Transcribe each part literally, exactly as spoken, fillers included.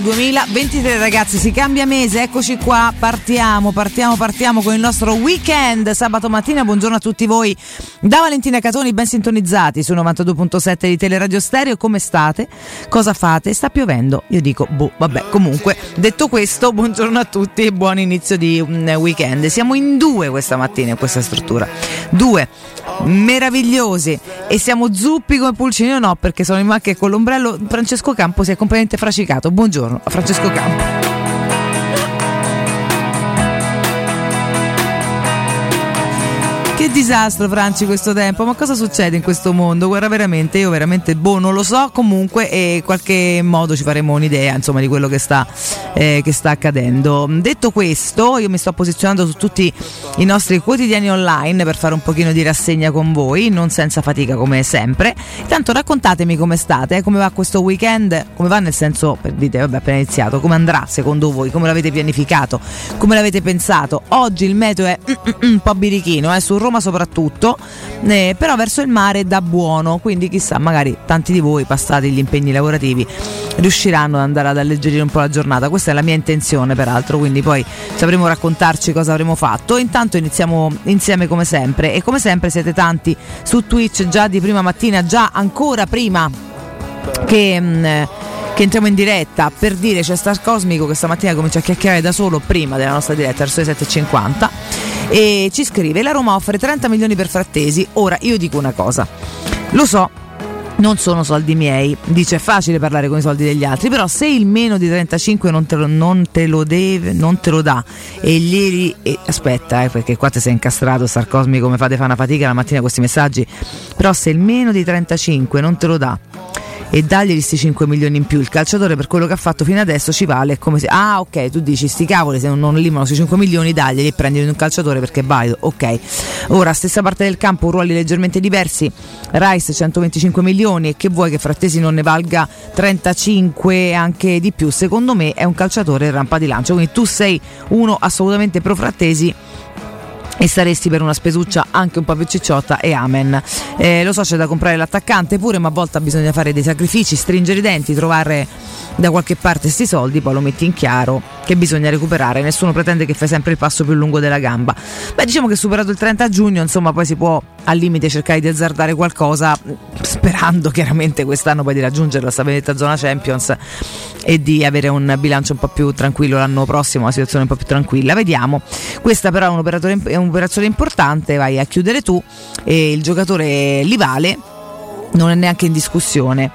duemilaventitré ragazzi, si cambia mese, eccoci qua, partiamo, partiamo, partiamo con il nostro weekend, sabato mattina. Buongiorno a tutti voi da Valentina Catoni, ben sintonizzati su novantadue virgola sette di Teleradio Stereo. Come state? Cosa fate? Sta piovendo? Io dico, boh, vabbè, comunque, detto questo, buongiorno a tutti e buon inizio di weekend. Siamo in due questa mattina in questa struttura, due meravigliosi, e siamo zuppi come pulcini o no, perché sono in macchina con l'ombrello. Francesco Campo si è completamente fracicato. Buongiorno a Francesco Campo. Che disastro, Franci, questo tempo, ma cosa succede in questo mondo? Guarda, veramente, io veramente, boh, non lo so, comunque e in qualche modo ci faremo un'idea, insomma, di quello che sta, eh, che sta accadendo. Detto questo, io mi sto posizionando su tutti i nostri quotidiani online per fare un pochino di rassegna con voi, non senza fatica come sempre. Intanto raccontatemi come state, eh, come va questo weekend, come va nel senso, per dite, vabbè, appena iniziato, come andrà secondo voi, come l'avete pianificato, come l'avete pensato. Oggi il meteo è un po' birichino, eh, su Roma soprattutto, eh, però verso il mare da buono, quindi chissà, magari tanti di voi, passati gli impegni lavorativi, riusciranno ad andare ad alleggerire un po' la giornata. Questa è la mia intenzione peraltro, quindi poi sapremo raccontarci cosa avremo fatto. Intanto iniziamo insieme come sempre, e come sempre siete tanti su Twitch già di prima mattina, già ancora prima che... Mh, che entriamo in diretta, per dire, c'è Star Cosmico che stamattina comincia a chiacchierare da solo prima della nostra diretta verso le sette e cinquanta, e ci scrive: la Roma offre trenta milioni per Frattesi. Ora io dico una cosa, lo so, non sono soldi miei, dice, è facile parlare con i soldi degli altri, però se il meno di trentacinque non te lo, non te lo deve, non te lo dà, e ieri, e, aspetta eh, perché qua te sei incastrato, Star Cosmico, come fate fa una fatica la mattina questi messaggi, però se il meno di trentacinque non te lo dà e dagli questi cinque milioni in più, il calciatore per quello che ha fatto fino adesso ci vale, come se, ah ok, tu dici sti cavoli, se non, non limano sui cinque milioni dagli e prendi un calciatore perché è valido, ok. Ora stessa parte del campo, ruoli leggermente diversi, Rice centoventicinque milioni, e che vuoi che Frattesi non ne valga trentacinque, anche di più, secondo me è un calciatore in rampa di lancio, quindi tu sei uno assolutamente pro Frattesi e saresti per una spesuccia anche un po' più cicciotta, e amen. Eh, lo so, c'è da comprare l'attaccante pure, ma a volte bisogna fare dei sacrifici, stringere i denti, trovare da qualche parte sti soldi, poi lo metti in chiaro che bisogna recuperare, nessuno pretende che fai sempre il passo più lungo della gamba. Beh, diciamo che superato il trenta giugno, insomma, poi si può al limite cercare di azzardare qualcosa, sperando chiaramente quest'anno poi di raggiungere la benedetta zona Champions e di avere un bilancio un po' più tranquillo l'anno prossimo, una situazione un po' più tranquilla, vediamo. Questa però è un operatore in, è un operazione importante, vai a chiudere tu, e il giocatore li vale, non è neanche in discussione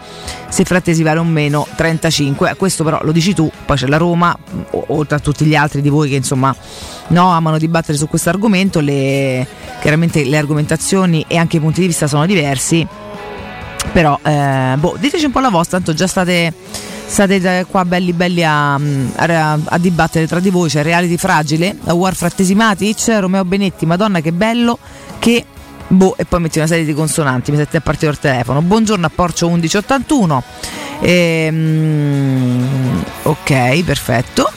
se Frattesi vale o meno trentacinque, questo però lo dici tu, poi c'è la Roma, oltre a tutti gli altri di voi che insomma, no, amano dibattere su questo argomento, le, chiaramente le argomentazioni e anche i punti di vista sono diversi, però eh, boh, diteci un po' la vostra, tanto già state... State qua belli belli a, a, a dibattere tra di voi. C'è Reality Fragile, War Frattesi Matic, Romeo Benetti, Madonna che bello, che boh, e poi metti una serie di consonanti, mi senti a partire il telefono. Buongiorno a Porcio millecentoottantuno, ehm, ok, perfetto.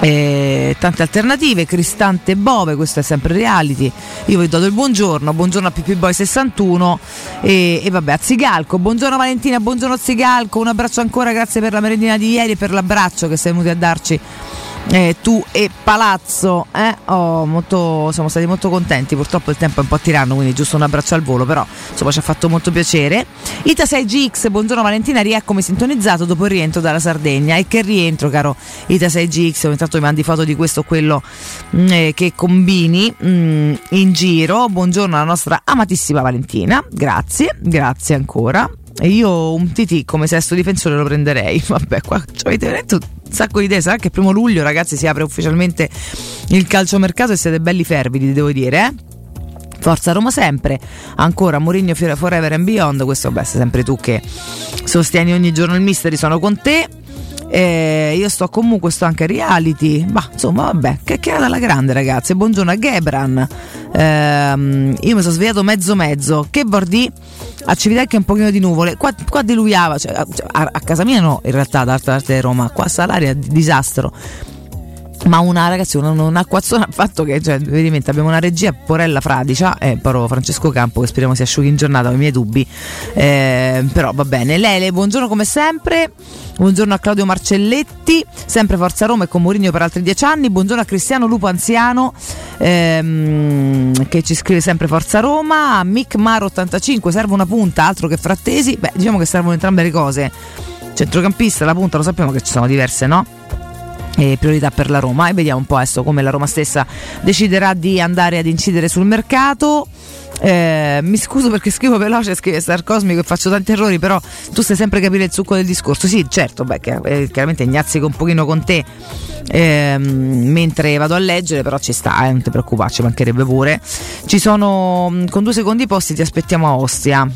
Eh, tante alternative, Cristante Bove, questo è sempre Reality, io vi do il buongiorno, buongiorno a P P Boy sessantuno, e, e vabbè a Zigalco, buongiorno Valentina, buongiorno Zigalco, un abbraccio ancora, grazie per la merendina di ieri e per l'abbraccio che sei venuti a darci, eh, tu e Palazzo, eh? Oh, molto, siamo stati molto contenti, purtroppo il tempo è un po' tiranno, quindi giusto un abbraccio al volo, però insomma ci ha fatto molto piacere. Ita sei G X, buongiorno Valentina, rieccomi sintonizzato dopo il rientro dalla Sardegna. E che rientro, caro Ita sei G X, ogni tanto mi mandi foto di questo o quello eh, che combini mh, in giro. Buongiorno alla nostra amatissima Valentina, grazie, grazie ancora. E io un T T come sesto difensore lo prenderei, vabbè, qua ci avete detto un sacco di idee. Sarà che primo luglio, ragazzi, si apre ufficialmente il calciomercato e siete belli fervidi, devo dire, eh? Forza Roma sempre, ancora Mourinho forever and beyond, questo beh, sei sempre tu che sostieni ogni giorno il Mystery, sono con te. Eh, io sto comunque, sto anche a Reality, ma insomma vabbè, chiacchierata alla grande, ragazzi. Buongiorno a Gebran, ehm, io mi sono svegliato mezzo mezzo, che bordì a Civitavecchia un pochino di nuvole, qua, qua diluiava, cioè, a, a casa mia no, in realtà ad alta parte di Roma, qua Salaria disastro, ma una, ragazzi, una, un'acquazzona, al fatto che, cioè, veramente abbiamo una regia porella fradicia, e eh, però Francesco Campo che speriamo si asciughi in giornata, ho i miei dubbi, eh, però va bene. Lele, buongiorno come sempre, buongiorno a Claudio Marcelletti, sempre Forza Roma e con Mourinho per altri dieci anni. Buongiorno a Cristiano Lupo Anziano, ehm, che ci scrive sempre Forza Roma. A Mick Maro ottantacinque, serve una punta, altro che Frattesi. Beh, diciamo che servono entrambe le cose, centrocampista, la punta lo sappiamo che ci sono diverse, no? Eh, priorità per la Roma, e vediamo un po' adesso come la Roma stessa deciderà di andare ad incidere sul mercato. Eh, mi scuso perché scrivo veloce, scrive Star Cosmico, e faccio tanti errori, però tu sai sempre capire il succo del discorso. Sì, certo, beh, chiaramente ignazzico un pochino con te eh, mentre vado a leggere, però ci sta, eh, non ti preoccupare, ci mancherebbe pure. Ci sono con due secondi posti, ti aspettiamo a Ostia.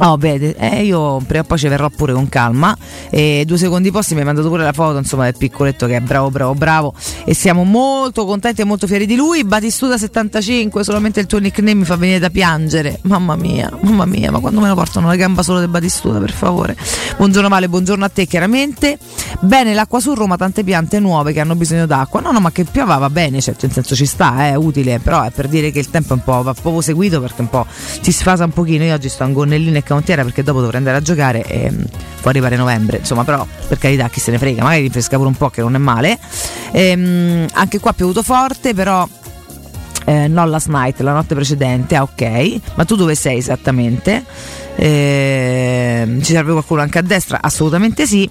Oh, beh, eh, io prima o poi ci verrò pure con calma. E due secondi posti, mi hai mandato pure la foto, insomma, del piccoletto che è bravo, bravo, bravo. E siamo molto contenti e molto fieri di lui. Batistuta settantacinque, solamente il tuo nickname mi fa venire da piangere. Mamma mia, mamma mia, ma quando me la portano la gamba solo del Batistuta, per favore. Buongiorno Vale, buongiorno a te, chiaramente. Bene, l'acqua su Roma, tante piante nuove che hanno bisogno d'acqua. No, no, ma che piova va bene, certo, in senso ci sta, è eh, utile, però è per dire che il tempo è un po' va poco seguito, perché un po' ti sfasa un pochino. Io oggi sto a gonnellino e canottiera perché dopo dovrei andare a giocare e può arrivare novembre, insomma, però per carità, chi se ne frega, magari rinfresca pure un po', che non è male. Ehm, anche qua ha piovuto forte, però eh, non last night, la notte precedente. Ah, ok, ma tu dove sei esattamente? Ehm, ci serve qualcuno anche a destra? Assolutamente sì.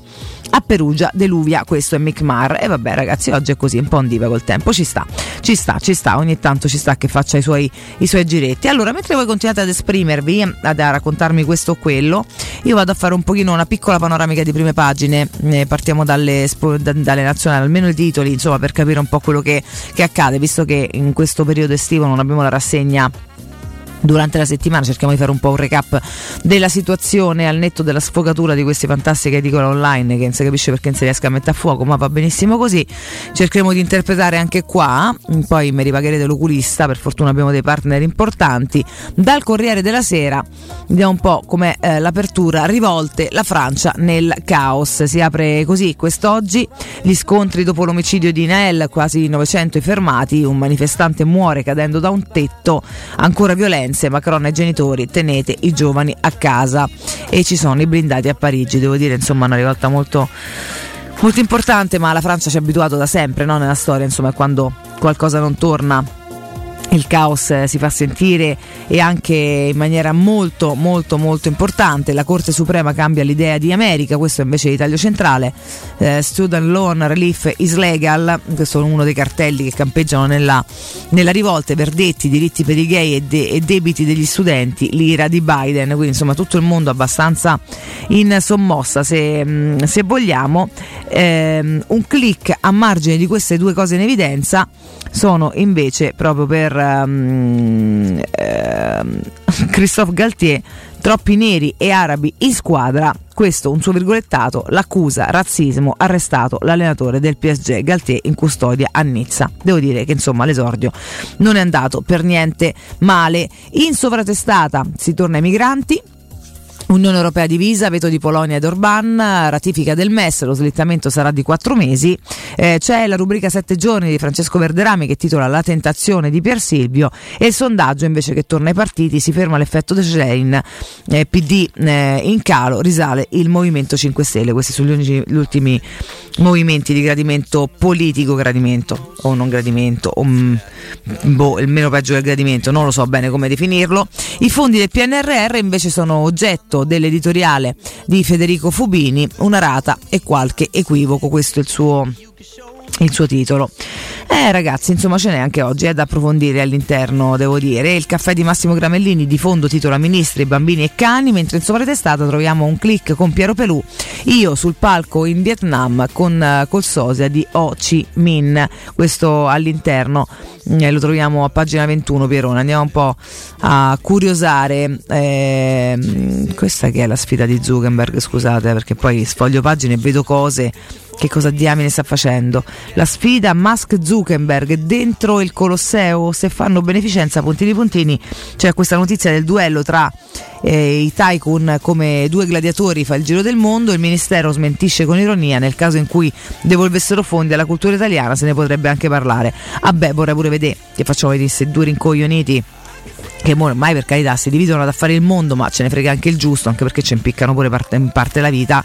A Perugia deluvia, questo è Micmar. E vabbè ragazzi, oggi è così, un po' ondiva col tempo, ci sta, ci sta, ci sta, ogni tanto ci sta che faccia i suoi, i suoi giretti. Allora, mentre voi continuate ad esprimervi, ad, a raccontarmi questo o quello, io vado a fare un pochino una piccola panoramica di prime pagine. eh, partiamo dalle, dalle nazionali, almeno i titoli, insomma, per capire un po' quello che, che accade, visto che in questo periodo estivo non abbiamo la rassegna durante la settimana. Cerchiamo di fare un po' un recap della situazione al netto della sfogatura di queste fantastiche edicole online, che non si capisce perché non si riesca a mettere a fuoco, ma va benissimo così. Cercheremo di interpretare anche qua, poi mi ripagherete l'oculista, per fortuna abbiamo dei partner importanti. Dal Corriere della Sera vediamo un po' com'è eh, l'apertura. Rivolte, la Francia nel caos, si apre così quest'oggi. Gli scontri dopo l'omicidio di Naël, quasi novecento i fermati, un manifestante muore cadendo da un tetto, ancora violento. Macron ai genitori, tenete i giovani a casa. E ci sono i blindati a Parigi. Devo dire, insomma, una rivolta molto, molto importante, ma la Francia ci ha abituato da sempre, no? Nella storia, insomma, quando qualcosa non torna il caos si fa sentire, e anche in maniera molto molto molto importante. La Corte Suprema cambia l'idea di America, questo invece è l'Italia centrale. eh, Student Loan Relief is Legal, questo è uno dei cartelli che campeggiano nella, nella rivolta. Verdetti, diritti per i gay e, de- e debiti degli studenti, l'ira di Biden. Quindi insomma tutto il mondo abbastanza in sommossa, se, se vogliamo. eh, un click a margine di queste due cose in evidenza sono invece proprio per Um, um, Christophe Galtier, troppi neri e arabi in squadra. Questo un suo virgolettato, l'accusa razzismo, arrestato l'allenatore del P S G, Galtier in custodia a Nizza. Devo dire che insomma l'esordio non è andato per niente male. In sovratestata si torna ai migranti. Unione Europea divisa, veto di Polonia ed Orban, ratifica del M E S, lo slittamento sarà di quattro mesi. Eh, c'è la rubrica Sette giorni di Francesco Verderami che titola La tentazione di Pier Silvio, e il sondaggio invece che torna ai partiti, si ferma l'effetto De Chain, eh, P D eh, in calo, risale il Movimento cinque Stelle. Questi sono gli ultimi movimenti di gradimento politico, gradimento o non gradimento, o mh, boh, il meno peggio del gradimento, non lo so bene come definirlo. I fondi del P N R R invece sono oggetto dell'editoriale di Federico Fubini, una rata e qualche equivoco, questo è il suo, il suo titolo. Eh ragazzi, insomma ce n'è anche oggi eh, da approfondire all'interno, devo dire. Il caffè di Massimo Gramellini di fondo titola Ministri, bambini e cani, mentre in sovratestata troviamo un click con Piero Pelù, io sul palco in Vietnam con col sosia di Ho Chi Minh, questo all'interno eh, lo troviamo a pagina ventuno. Pierone, andiamo un po' a curiosare eh, questa che è la sfida di Zuckerberg, scusate perché poi sfoglio pagine e vedo cose, che cosa diamine sta facendo. La sfida Musk-Zuckerberg dentro il Colosseo, se fanno beneficenza puntini puntini. C'è questa notizia del duello tra eh, i tycoon come due gladiatori, fa il giro del mondo. Il ministero smentisce con ironia, nel caso in cui devolvessero fondi alla cultura italiana se ne potrebbe anche parlare. Ah beh, vorrei pure vedere che facciamo vedere se due rincoglioniti che ormai per carità si dividono ad affare il mondo, ma ce ne frega anche il giusto, anche perché ci impiccano pure parte, in parte la vita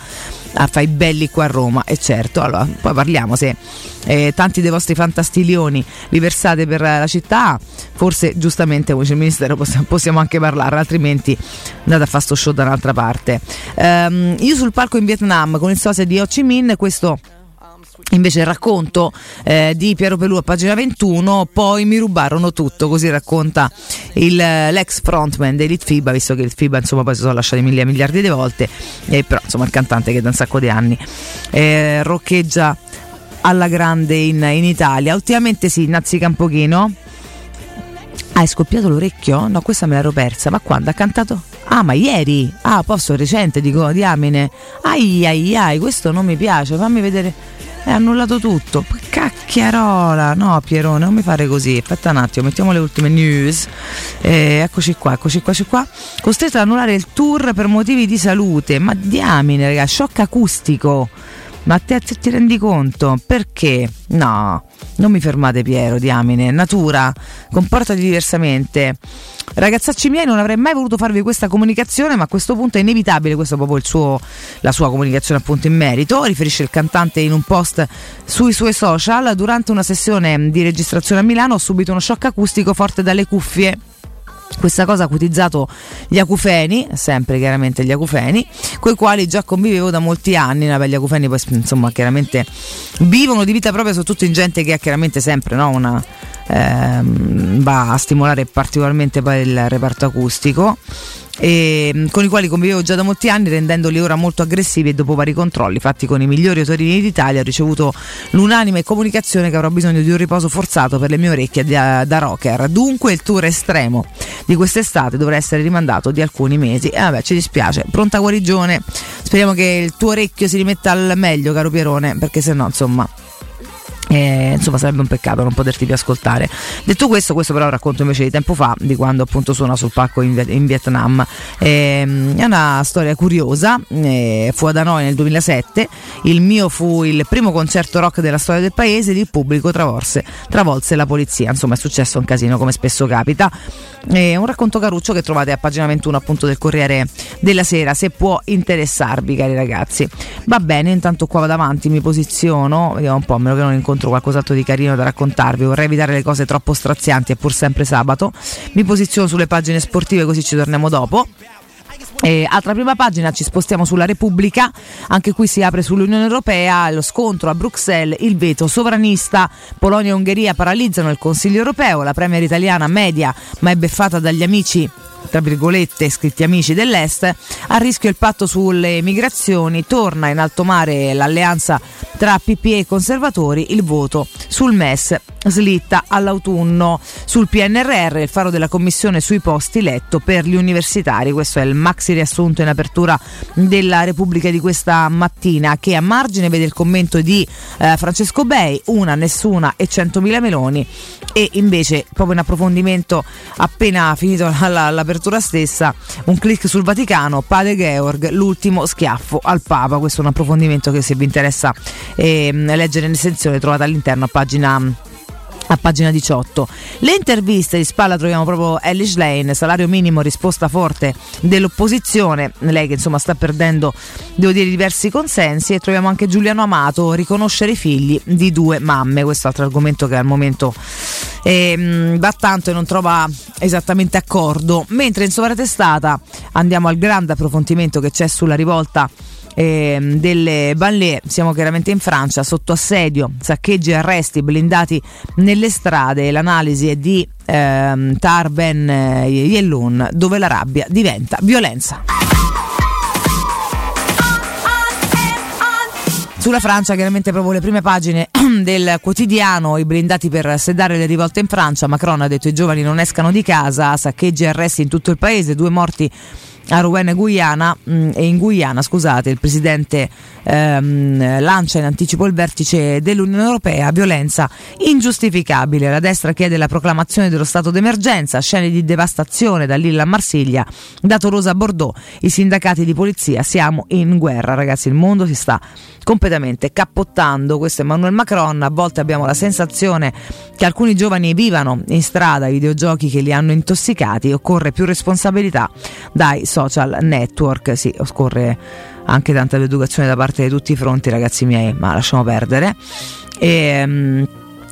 a fare i belli qua a Roma. E certo, allora poi parliamo se eh, tanti dei vostri fantastilioni li versate per la città, forse giustamente come dice il ministero possiamo, possiamo anche parlare, altrimenti andate a fare sto show da un'altra parte. ehm, io sul palco in Vietnam con il sosia di Ho Chi Minh, questo invece il racconto eh, di Piero Pelù a pagina ventuno, poi mi rubarono tutto, così racconta il, l'ex frontman dell'Itfiba, visto che il Fiba insomma poi si sono lasciati miglia, miliardi di volte, eh, però insomma il cantante che da un sacco di anni eh, roccheggia alla grande in, in Italia. Ultimamente si sì, nazzica un pochino. Ah, è scoppiato l'orecchio? No, questa me l'ero persa. Ma quando ha cantato? Ah, ma ieri? Ah, posto recente, dico, diamine. Ai ai ai, questo non mi piace, fammi vedere. È annullato tutto. Cacchiarola. No, Pierone, non mi fare così. Aspetta un attimo, mettiamo le ultime news. Eh, eccoci qua, eccoci qua, eccoci qua. Costretto ad annullare il tour per motivi di salute. Ma diamine, raga, shock acustico. Ma te, te ti rendi conto? Perché? No, non mi fermate Piero, diamine. Natura, comportati diversamente. Ragazzacci miei, non avrei mai voluto farvi questa comunicazione, ma a questo punto è inevitabile. Questo è proprio il suo, la sua comunicazione appunto in merito. Riferisce il cantante in un post sui suoi social. Durante una sessione di registrazione a Milano ho subito uno shock acustico forte dalle cuffie. Questa cosa ha acutizzato gli acufeni, sempre chiaramente gli acufeni, coi quali già convivevo da molti anni. Gli acufeni poi insomma chiaramente vivono di vita propria, soprattutto in gente che ha chiaramente sempre, no, una, ehm, va a stimolare particolarmente poi il reparto acustico, e con i quali convivevo già da molti anni, rendendoli ora molto aggressivi, e dopo vari controlli fatti con i migliori otorini d'Italia ho ricevuto l'unanime comunicazione che avrò bisogno di un riposo forzato per le mie orecchie da, da rocker. Dunque il tour estremo di quest'estate dovrà essere rimandato di alcuni mesi. E eh, vabbè, ci dispiace, pronta guarigione, speriamo che il tuo orecchio si rimetta al meglio, caro Pierone, perché se no insomma Eh, insomma sarebbe un peccato non poterti più ascoltare. Detto questo, questo però racconto invece di tempo fa, di quando appunto suona sul palco in, in Vietnam. Eh, è una storia curiosa, eh, fu a Hanoi nel duemilasette, il mio fu il primo concerto rock della storia del paese, il pubblico travolse, travolse la polizia, insomma è successo un casino come spesso capita. Eh, un racconto caruccio che trovate a pagina ventuno appunto del Corriere della Sera, se può interessarvi, cari ragazzi. Va bene, intanto qua vado avanti, mi posiziono, vediamo un po', a meno che non incontro qualcos'altro di carino da raccontarvi, vorrei evitare le cose troppo strazianti, è pur sempre sabato. Mi posiziono sulle pagine sportive, così ci torniamo dopo. E altra prima pagina, ci spostiamo sulla Repubblica, anche qui si apre sull'Unione Europea, lo scontro a Bruxelles, il veto sovranista, Polonia e Ungheria paralizzano il Consiglio Europeo, la premier italiana media ma è beffata dagli amici, tra virgolette scritti amici dell'Est, a rischio il patto sulle migrazioni, torna in alto mare l'alleanza tra P P E e conservatori, il voto sul M E S slitta all'autunno, sul P N R R il faro della commissione sui posti letto per gli universitari. Questo è il maxi riassunto in apertura della Repubblica di questa mattina, che a margine vede il commento di eh, Francesco Bei, una, nessuna e centomila Meloni, e invece proprio in approfondimento appena finito la, la, l'apertura stessa, un click sul Vaticano, Padre Georg, l'ultimo schiaffo al Papa. Questo è un approfondimento che se vi interessa eh, leggere in estensione trovate all'interno a pagina... a pagina diciotto. Le interviste di spalla troviamo proprio Elish Lane, salario minimo, risposta forte dell'opposizione, lei che insomma sta perdendo, devo dire, diversi consensi. E troviamo anche Giuliano Amato, riconoscere i figli di due mamme, questo altro argomento che al momento eh, va tanto e non trova esattamente accordo. Mentre in sovratestata andiamo al grande approfondimento che c'è sulla rivolta Eh, delle banlieue, siamo chiaramente in Francia, sotto assedio, saccheggi e arresti, blindati nelle strade. L'analisi è di ehm, Tar Ben Yelloun, dove la rabbia diventa violenza. Sulla Francia chiaramente proprio le prime pagine del quotidiano, i blindati per sedare le rivolte in Francia, Macron ha detto i giovani non escano di casa, saccheggi e arresti in tutto il paese, due morti a Rouen e Guyana, e in Guyana scusate, il presidente ehm, lancia in anticipo il vertice dell'Unione Europea, violenza ingiustificabile, la destra chiede la proclamazione dello stato d'emergenza, scene di devastazione da Lille a Marsiglia, da Tolosa a Bordeaux, i sindacati di polizia, siamo in guerra ragazzi, il mondo si sta completamente cappottando, questo è Emmanuel Macron. A volte abbiamo la sensazione che alcuni giovani vivano in strada i videogiochi che li hanno intossicati, occorre più responsabilità dai social network, sì, occorre anche tanta educazione da parte di tutti i fronti, ragazzi miei, ma lasciamo perdere. E,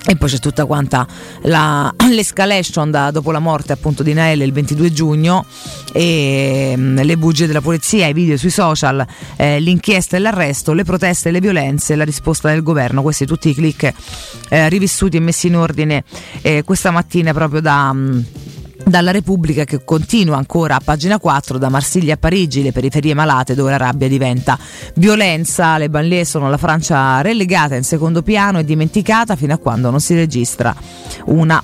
E poi c'è tutta quanta la, l'escalation da, dopo la morte appunto di Nael il ventidue giugno, e mh, le bugie della polizia, i video sui social, eh, l'inchiesta e l'arresto, le proteste e le violenze, la risposta del governo. Questi tutti i click eh, rivissuti e messi in ordine eh, questa mattina proprio da... Mh, dalla Repubblica, che continua ancora a pagina quattro, da Marsiglia a Parigi, le periferie malate dove la rabbia diventa violenza, le banlieue sono la Francia relegata in secondo piano e dimenticata fino a quando non si registra una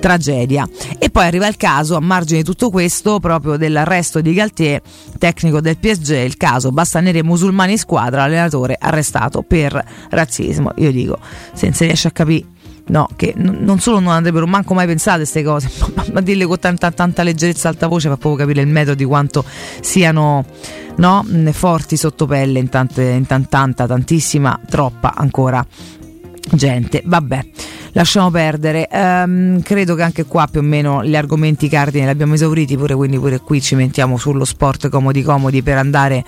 tragedia. E poi arriva il caso, a margine di tutto questo, proprio dell'arresto di Galtier, tecnico del P S G, il caso Bastaneri e Musulmani in squadra, allenatore arrestato per razzismo. Io dico, se si riesce a capire, no, che non solo non andrebbero manco mai pensate queste cose, ma, ma dirle con tanta, tanta leggerezza, alta voce, fa proprio capire il metodo di quanto siano, no, forti sotto pelle in, tante, in tan, tanta, tantissima, troppa ancora gente. Vabbè, lasciamo perdere. Um, credo che anche qua più o meno gli argomenti cardine li abbiamo esauriti pure, quindi pure qui ci mettiamo sullo sport comodi comodi per andare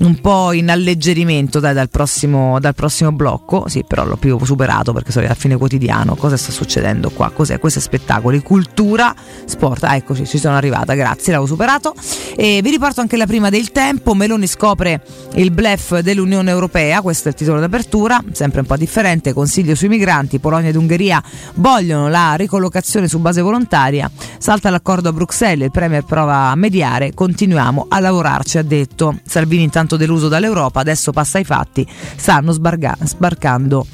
un po' in alleggerimento dai, dal prossimo dal prossimo blocco. Sì, però l'ho più superato perché sono a fine quotidiano. Cosa sta succedendo qua? Cos'è? Questi spettacoli, cultura, sport. Ah, eccoci, ci sono arrivata, grazie, l'avevo superato. E vi riporto anche la prima del tempo. Meloni scopre il bluff dell'Unione Europea, questo è il titolo d'apertura, sempre un po' differente. Consiglio sui migranti, Polonia ed Ungheria vogliono la ricollocazione su base volontaria, salta l'accordo a Bruxelles, il premier prova a mediare, continuiamo a lavorarci, ha detto Salvini, intanto deluso dall'Europa, adesso passa ai fatti, stanno sbarga- sbarcando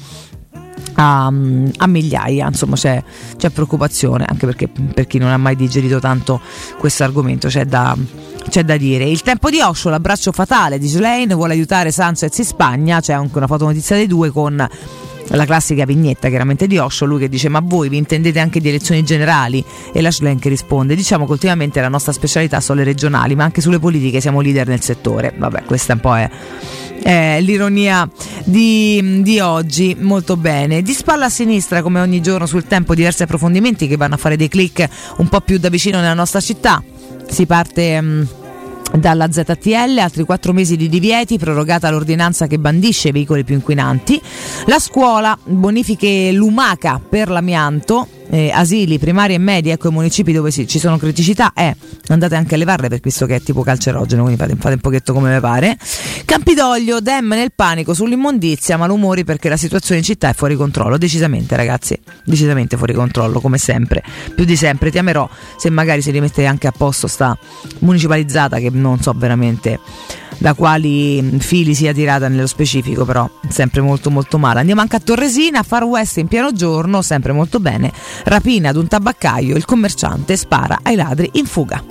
a, a migliaia, insomma c'è, c'è preoccupazione, anche perché per chi non ha mai digerito tanto questo argomento c'è da, c'è da dire. Il tempo di Osho, l'abbraccio fatale di Slane, vuole aiutare Sanchez in Spagna, c'è anche una fotonotizia dei due con la classica vignetta chiaramente di Osho, lui che dice: ma voi vi intendete anche di elezioni generali? E la Schlenk risponde: diciamo che ultimamente la nostra specialità sono le regionali, ma anche sulle politiche siamo leader nel settore. Vabbè, questa un po' è eh, l'ironia di, di oggi. Molto bene, di spalla a sinistra come ogni giorno sul tempo diversi approfondimenti che vanno a fare dei click un po' più da vicino nella nostra città. Si parte... Mh, dalla Z T L, altri quattro mesi di divieti, prorogata l'ordinanza che bandisce i veicoli più inquinanti. La scuola, bonifiche lumaca per l'amianto, eh, asili, primari e medi, ecco i municipi dove sì, ci sono criticità, eh, andate anche a levarle per questo che è tipo calcerogeno, quindi fate, fate un pochetto come vi pare. Campidoglio, Dem nel panico sull'immondizia, malumori perché la situazione in città è fuori controllo, decisamente ragazzi, decisamente fuori controllo, come sempre, più di sempre. Ti amerò se magari si rimette anche a posto sta municipalizzata, che non so veramente da quali fili sia tirata nello specifico, però sempre molto molto male. Andiamo anche a Torresina, Far West in pieno giorno, sempre molto bene. Rapina ad un tabaccaio, il commerciante spara ai ladri in fuga.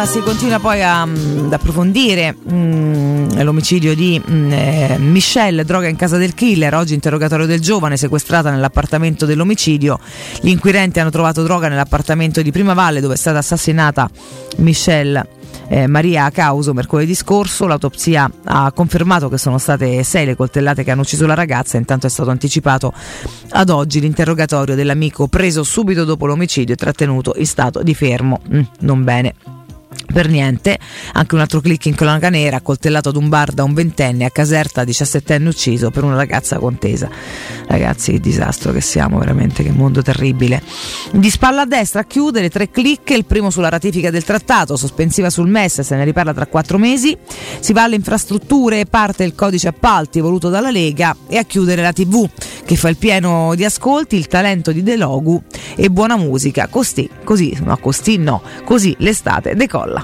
Ah, si continua poi a, ad approfondire mh, l'omicidio di mh, eh, Michelle, droga in casa del killer, oggi interrogatorio del giovane sequestrata nell'appartamento dell'omicidio. Gli inquirenti hanno trovato droga nell'appartamento di Primavalle dove è stata assassinata Michelle Eh, Maria Acauso mercoledì scorso. L'autopsia ha confermato che sono state sei le coltellate che hanno ucciso la ragazza. Intanto è stato anticipato ad oggi l'interrogatorio dell'amico preso subito dopo l'omicidio e trattenuto in stato di fermo. Mm, non bene per niente. Anche un altro click in cronaca nera, accoltellato ad un bar da un ventenne, a Caserta diciassettenne ucciso per una ragazza contesa. Ragazzi, che disastro che siamo veramente, che mondo terribile. Di spalla a destra a chiudere tre click, il primo sulla ratifica del trattato, sospensiva sul M E S, se ne riparla tra quattro mesi. Si va alle infrastrutture, parte il codice appalti voluto dalla Lega, e a chiudere la tivù che fa il pieno di ascolti, il talento di De Logu e buona musica. Costì, così, no, costì no, così l'estate decolla.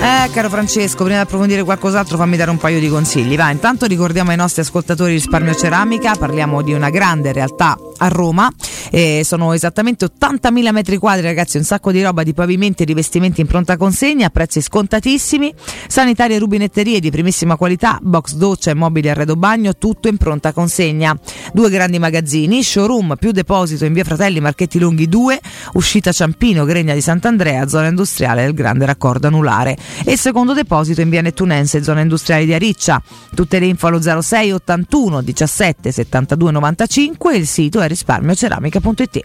Eh caro Francesco, prima di approfondire qualcos'altro fammi dare un paio di consigli, va. Intanto ricordiamo ai nostri ascoltatori Risparmio Ceramica, parliamo di una grande realtà a Roma, eh, sono esattamente ottantamila metri quadri ragazzi, un sacco di roba, di pavimenti e rivestimenti in pronta consegna a prezzi scontatissimi, sanitarie e rubinetterie di primissima qualità, box doccia e mobili arredo bagno, tutto in pronta consegna. Due grandi magazzini, showroom più deposito in via Fratelli Marchetti Lunghi due, uscita Ciampino, Gregna di Sant'Andrea, zona industriale del grande raccordo anulare, e il secondo deposito in via Nettunense, zona industriale di Ariccia. Tutte le info allo zero sei ottantuno diciassette settantadue novantacinque, il sito è risparmio ceramica punto it.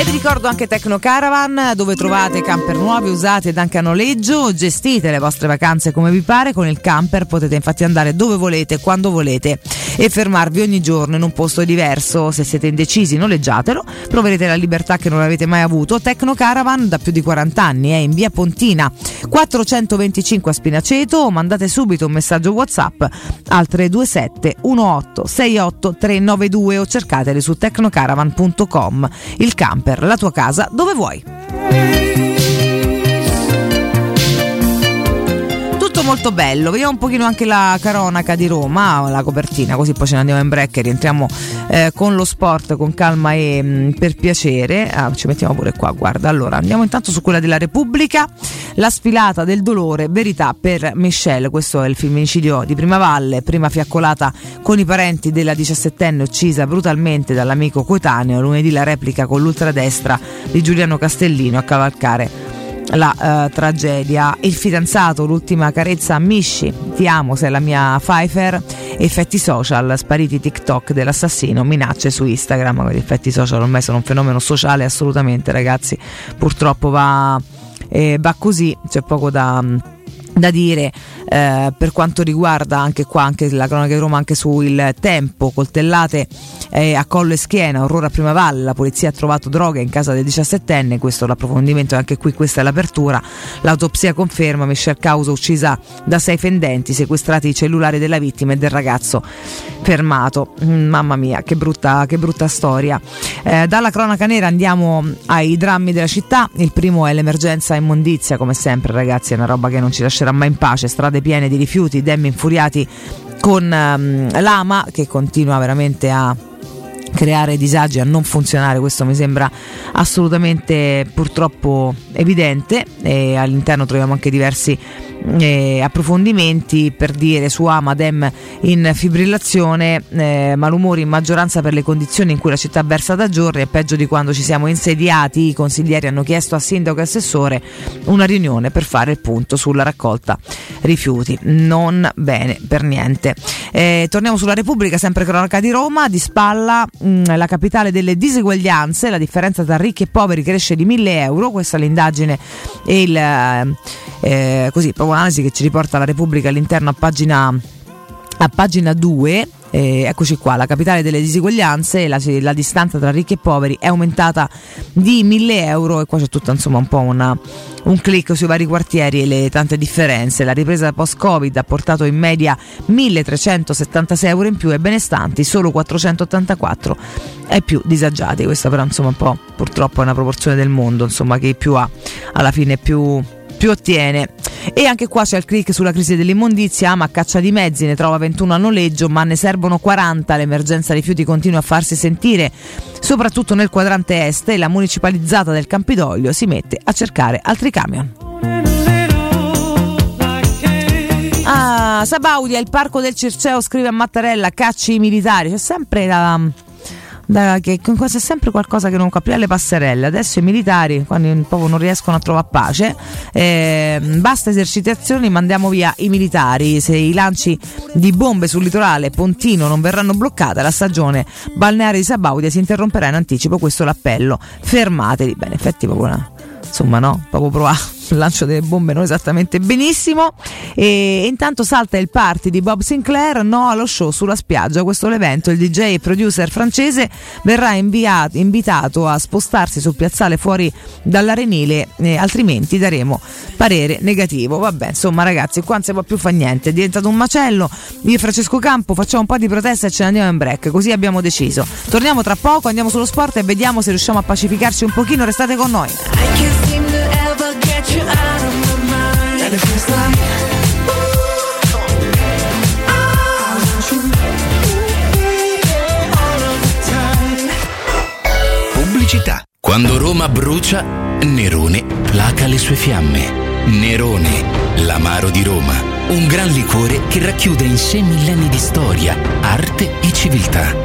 E vi ricordo anche Tecno Caravan, dove trovate camper nuovi, usati ed anche a noleggio. Gestite le vostre vacanze come vi pare. Con il camper potete infatti andare dove volete, quando volete e fermarvi ogni giorno in un posto diverso. Se siete indecisi, noleggiatelo, proverete la libertà che non avete mai avuto. Tecno Caravan da più di quaranta anni è in via Pontina quattrocentoventicinque a Spinaceto. Mandate subito un messaggio WhatsApp al tre due sette uno otto sei otto tre nove due o cercateli su tecnocaravan punto com. Il camper per la tua casa, dove vuoi. Tutto molto bello. Vediamo un pochino anche la cronaca di Roma, la copertina, così poi ce ne andiamo in break e rientriamo eh, con lo sport con calma e mh, per piacere. Ah, ci mettiamo pure qua, guarda. Allora andiamo intanto su quella della Repubblica. La sfilata del dolore, verità per Michelle. Questo è il femminicidio di Primavalle, prima fiaccolata con i parenti della diciassettenne uccisa brutalmente dall'amico coetaneo. Lunedì la replica con l'ultradestra di Giuliano Castellino a cavalcare la eh, tragedia. Il fidanzato, l'ultima carezza a Misci, ti amo, sei la mia Pfeiffer. Effetti social, spariti TikTok dell'assassino, minacce su Instagram. Gli effetti social ormai sono un fenomeno sociale assolutamente, ragazzi, purtroppo va... Eh, va così, c'è poco da, da dire eh, per quanto riguarda anche qua, anche la cronaca di Roma, anche sul tempo. Coltellate eh, a collo e schiena, orrore a Primavalle, la polizia ha trovato droga in casa del diciassettenne. Questo l'approfondimento è anche qui, questa è l'apertura. L'autopsia conferma Michelle Causa uccisa da sei fendenti, sequestrati i cellulari della vittima e del ragazzo fermato. Mm, mamma mia, che brutta, che brutta storia. Eh, dalla cronaca nera andiamo ai drammi della città. Il primo è l'emergenza immondizia, come sempre ragazzi, è una roba che non ci lascerà mai in pace. Strade piene di rifiuti, demmi infuriati con um, l'ama che continua veramente a creare disagi, a non funzionare. Questo mi sembra assolutamente purtroppo evidente, e all'interno troviamo anche diversi eh, approfondimenti per dire su ama, dem in fibrillazione, eh, malumori in maggioranza per le condizioni in cui la città versa da giorni. È peggio di quando ci siamo insediati. I consiglieri hanno chiesto a sindaco e assessore una riunione per fare il punto sulla raccolta rifiuti. Non bene per niente. Eh, torniamo sulla Repubblica, sempre cronaca di Roma. Di spalla mh, la capitale delle diseguaglianze, la differenza tra ricchi e poveri cresce di mille euro. Questa è l'indagine e il eh, così proprio un'analisi che ci riporta la Repubblica all'interno a pagina a pagina due. Eh, eccoci qua, la capitale delle diseguaglianze, la, la distanza tra ricchi e poveri è aumentata di mille euro, e qua c'è tutta insomma un po' una, un click sui vari quartieri e le tante differenze. La ripresa post-Covid ha portato in media milletrecentosettantasei euro in più e benestanti solo quattrocentottantaquattro e più disagiati. Questa però insomma un po' purtroppo è una proporzione del mondo, insomma, che più ha alla fine più... più ottiene. E anche qua c'è il click sulla crisi dell'immondizia, ama a caccia di mezzi, ne trova ventuno a noleggio ma ne servono quaranta. L'emergenza rifiuti continua a farsi sentire soprattutto nel quadrante est, e la municipalizzata del Campidoglio si mette a cercare altri camion. Ah, Sabaudia, il parco del Circeo, scrive a Mattarella, cacci i militari. C'è sempre la... Da, che c'è sempre qualcosa che non capisco. Le passerelle, adesso i militari quando proprio non riescono a trovare pace, eh, basta esercitazioni, mandiamo via i militari. Se i lanci di bombe sul litorale Pontino non verranno bloccate, la stagione balneare di Sabaudia si interromperà in anticipo. Questo è l'appello, fermatevi. Beh, in effetti proprio una, insomma no, proprio provare il lancio delle bombe non esattamente benissimo. E intanto salta il party di Bob Sinclair, no allo show sulla spiaggia. Questo è l'evento, il D J e producer francese verrà inviato, invitato a spostarsi sul piazzale fuori dall'arenile, eh, altrimenti daremo parere negativo. Vabbè, insomma ragazzi, qua non si può più fa niente, è diventato un macello. Io e Francesco Campo facciamo un po' di protesta e ce ne andiamo in break, così abbiamo deciso. Torniamo tra poco, andiamo sullo sport e vediamo se riusciamo a pacificarci un pochino. Restate con noi. You out of my mind, and it feels like, ooh, I want you, ooh, all of the time. Pubblicità. Quando Roma brucia, Nerone placa le sue fiamme. Nerone, l'amaro di Roma, un gran liquore che racchiude in sé millenni di storia, arte e civiltà.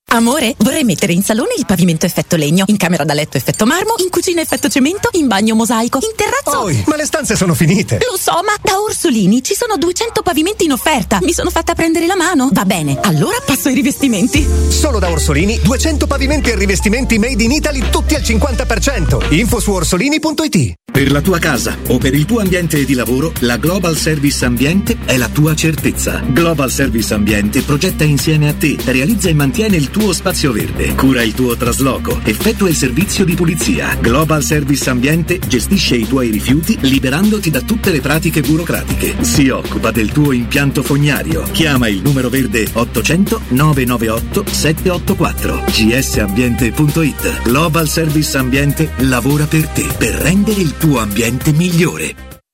Amore, vorrei mettere in salone il pavimento effetto legno, in camera da letto effetto marmo, in cucina effetto cemento, in bagno mosaico, in terrazzo... Oi, ma le stanze sono finite! Lo so, ma da Orsolini ci sono duecento pavimenti in offerta! Mi sono fatta prendere la mano! Va bene, allora passo ai rivestimenti! Solo da Orsolini, duecento pavimenti e rivestimenti made in Italy, tutti al cinquanta per cento! Info su orsolini punto it. Per la tua casa o per il tuo ambiente di lavoro, la Global Service Ambiente è la tua certezza. Global Service Ambiente progetta insieme a te, realizza e mantiene il tuo spazio verde, cura il tuo trasloco, effettua il servizio di pulizia. Global Service Ambiente gestisce i tuoi rifiuti liberandoti da tutte le pratiche burocratiche. Si occupa del tuo impianto fognario. Chiama il numero verde ottocento nove nove otto sette otto quattro. g s ambiente punto it. Global Service Ambiente lavora per te per rendere il tuo ambiente migliore.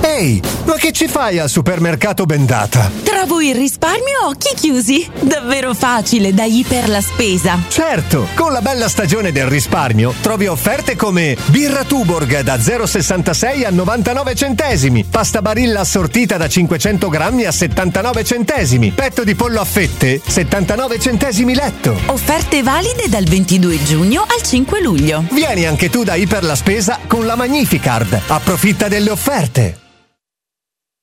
Ehi, ma che ci fai al supermercato Bendata? Trovo il risparmio a occhi chiusi. Davvero facile da Iper la Spesa. Certo, con la bella stagione del risparmio trovi offerte come birra Tuborg da zero virgola sessantasei a novantanove centesimi, pasta Barilla assortita da cinquecento grammi a settantanove centesimi, petto di pollo a fette settantanove centesimi letto. Offerte valide dal ventidue giugno al cinque luglio. Vieni anche tu da Iper la Spesa con la Magnificard. Approfitta delle offerte.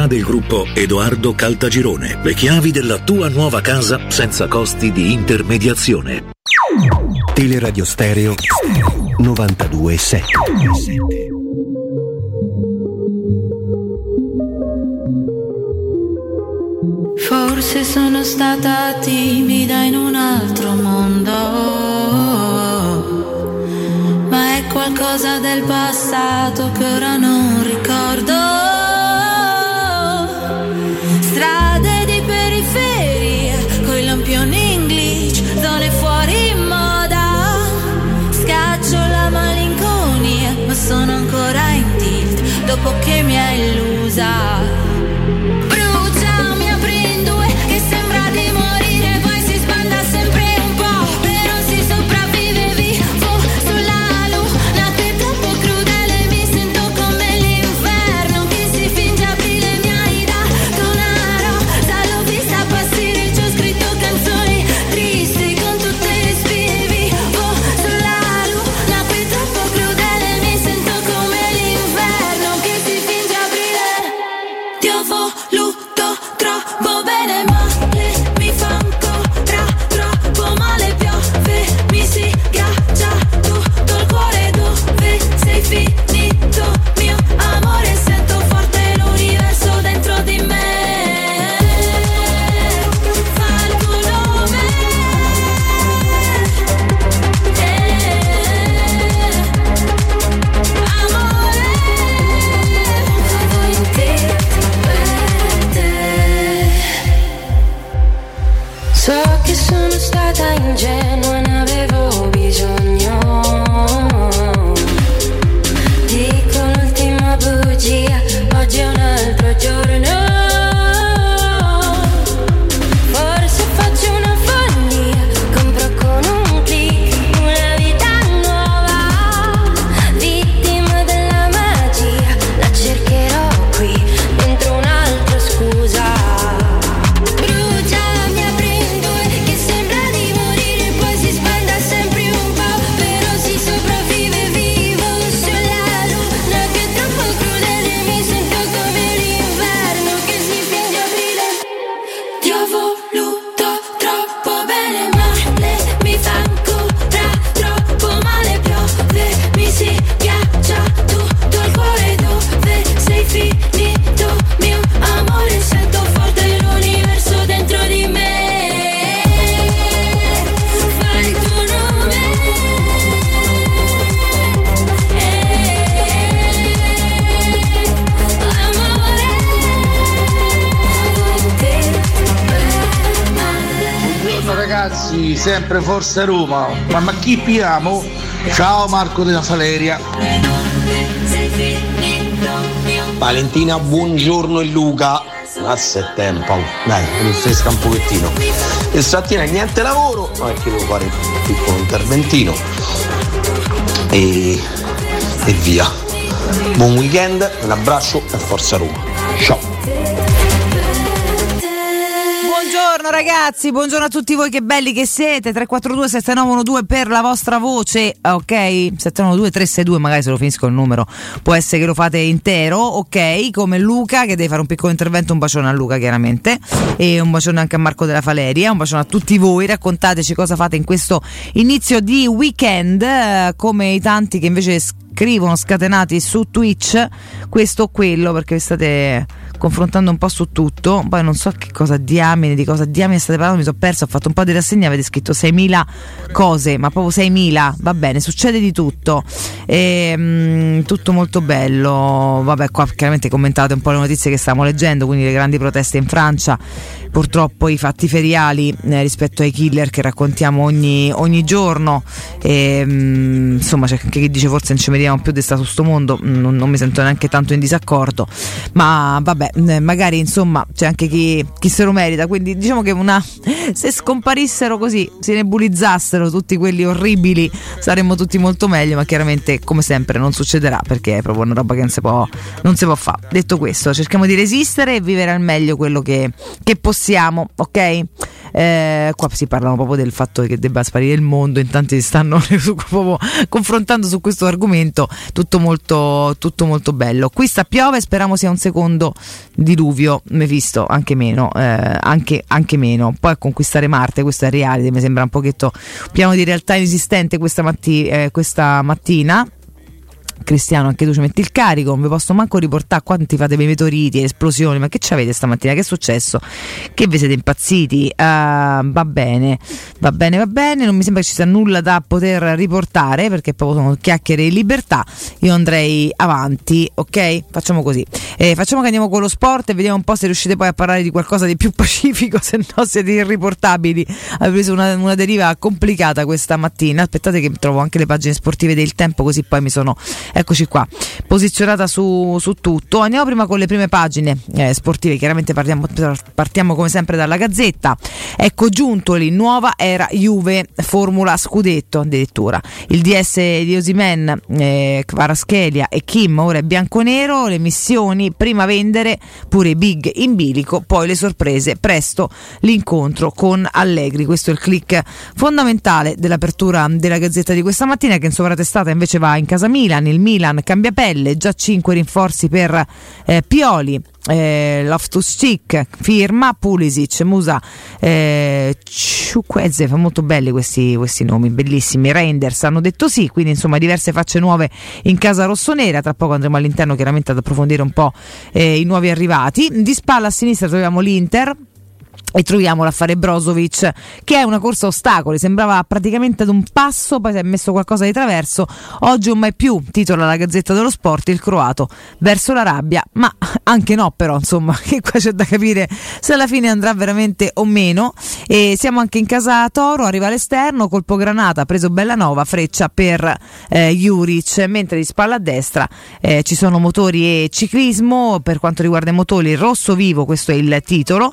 del gruppo Edoardo Caltagirone. Le chiavi della tua nuova casa senza costi di intermediazione. Teleradio Stereo novantadue virgola sette. Forse sono stata timida in un altro mondo, ma è qualcosa del passato che ora non ricordo. Strade di periferia, coi lampioni in glitch, zone fuori moda. Scaccio la malinconia, ma sono ancora in tilt dopo che mi hai illusa. Triste con tutte le spie vivo sulla luna qui troppo crudele. Sempre forza Roma, ma, ma chi piamo? Ciao Marco della Saleria. Valentina, buongiorno e Luca. Ma se tempo, dai, rinfresca un pochettino. E stamattina niente lavoro, ma che devo fare un piccolo interventino. E, e via. Buon weekend, un abbraccio e forza Roma. Ciao. Buongiorno ragazzi, buongiorno a tutti voi, che belli che siete. Tre quattro due sette nove uno due per la vostra voce, ok? sette nove due tre sei due, magari se lo finisco il numero può essere che lo fate intero, ok? Come Luca che deve fare un piccolo intervento. Un bacione a Luca chiaramente, e un bacione anche a Marco della Faleria, un bacione a tutti voi. Raccontateci cosa fate in questo inizio di weekend, eh, come i tanti che invece scrivono scatenati su Twitch questo o quello, perché vi state confrontando un po' su tutto. Poi non so che cosa diamine, di cosa diamine state parlando, mi sono perso, ho fatto un po' di rassegne, avete scritto seimila cose, ma proprio seimila, va bene, succede di tutto, e, mh, tutto molto bello. Vabbè, qua chiaramente commentate un po' le notizie che stiamo leggendo, quindi le grandi proteste in Francia, purtroppo i fatti feriali eh, rispetto ai killer che raccontiamo ogni, ogni giorno, e, mh, insomma c'è anche chi dice forse non ci vediamo più di sta su sto mondo, non, non mi sento neanche tanto in disaccordo, ma vabbè, magari insomma c'è anche chi, chi se lo merita, quindi diciamo che una se scomparissero così, si nebulizzassero tutti quelli orribili, saremmo tutti molto meglio, ma chiaramente come sempre non succederà, perché è proprio una roba che non si può, non si può fare. Detto questo, cerchiamo di resistere e vivere al meglio quello che, che possiamo, ok? Eh, qua si parlano proprio del fatto che debba sparire il mondo, in tanti si stanno proprio confrontando su questo argomento, tutto molto, tutto molto bello. Qui sta piove, speriamo sia un secondo diluvio, mi visto anche meno, eh, anche, anche meno. Poi a conquistare Marte, questo è reale, mi sembra un pochetto piano di realtà inesistente questa, matti- eh, questa mattina. Cristiano, anche tu ci metti il carico, non vi posso manco riportare quanti fate meteoriti e esplosioni, ma che ci avete stamattina, che è successo, che vi siete impazziti? Uh, va bene, va bene, va bene, non mi sembra che ci sia nulla da poter riportare, perché proprio sono chiacchiere in libertà. Io andrei avanti, ok? Facciamo così, eh, facciamo che andiamo con lo sport e vediamo un po' se riuscite poi a parlare di qualcosa di più pacifico, se no siete irriportabili. Avete preso una, una deriva complicata questa mattina. Aspettate che trovo anche le pagine sportive del Tempo, così poi mi sono, eccoci qua, posizionata su, su tutto. Andiamo prima con le prime pagine eh, sportive, chiaramente partiamo, partiamo come sempre dalla Gazzetta. Ecco Giuntoli, nuova era Juve, formula scudetto addirittura. Il D S di Osimhen, eh, Kvaratskhelia e Kim, ora è bianconero. Le missioni, prima vendere, pure Big in bilico, poi le sorprese, presto l'incontro con Allegri. Questo è il click fondamentale dell'apertura della Gazzetta di questa mattina, che in sovratestata invece va in casa Milan. Il Milan cambia pelle, già cinque rinforzi per eh, Pioli, eh, Loftus-Cheek firma, Pulisic, Musa, eh, Chukwueze, fa molto belli questi, questi nomi, bellissimi. Reinders hanno detto sì, quindi insomma diverse facce nuove in casa rossonera. Tra poco andremo all'interno chiaramente ad approfondire un po' eh, i nuovi arrivati. Di spalla a sinistra troviamo l'Inter, e troviamo l'affare Brozovic, che è una corsa a ostacoli, sembrava praticamente ad un passo, poi si è messo qualcosa di traverso. Oggi o mai più, titola la Gazzetta dello Sport, il croato verso la rabbia, ma anche no, però insomma, che qua c'è da capire se alla fine andrà veramente o meno. E siamo anche in casa Toro, arriva all'esterno, colpo granata, preso Bellanova, freccia per eh, Ćorić, mentre di spalla a destra eh, ci sono motori e ciclismo. Per quanto riguarda i motori, rosso vivo, questo è il titolo.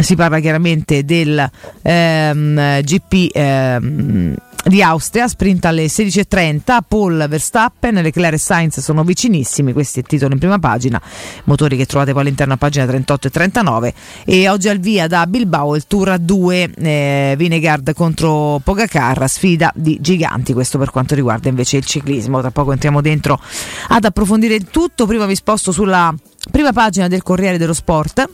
Si parla chiaramente del ehm, G P ehm, di Austria, sprint alle sedici e trenta, Paul Verstappen, Leclerc e Sainz sono vicinissimi, questo è il titolo in prima pagina, motori che trovate poi all'interno a pagina trentotto e trentanove. E oggi al via da Bilbao il Tour a due, eh, Vingegaard contro Pogacar, sfida di giganti, questo per quanto riguarda invece il ciclismo. Tra poco entriamo dentro ad approfondire il tutto, prima vi sposto sulla prima pagina del Corriere dello Sport,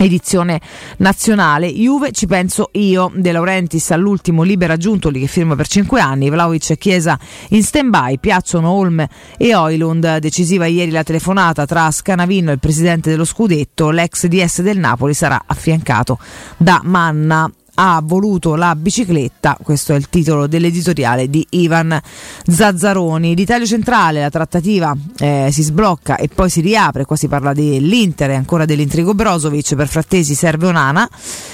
edizione nazionale. Juve, ci penso io, De Laurentiis all'ultimo libera Giuntoli che firma per cinque anni, Vlahovic e Chiesa in stand by, piacciono Holm e Højlund. Decisiva ieri la telefonata tra Scanavino e il presidente dello Scudetto, l'ex D S del Napoli sarà affiancato da Manna. Ha voluto la bicicletta, questo è il titolo dell'editoriale di Ivan Zazzaroni. L'Italia centrale, la trattativa eh, si sblocca e poi si riapre, qua si parla dell'Inter e ancora dell'intrigo Brozovic, per Frattesi serve Onana,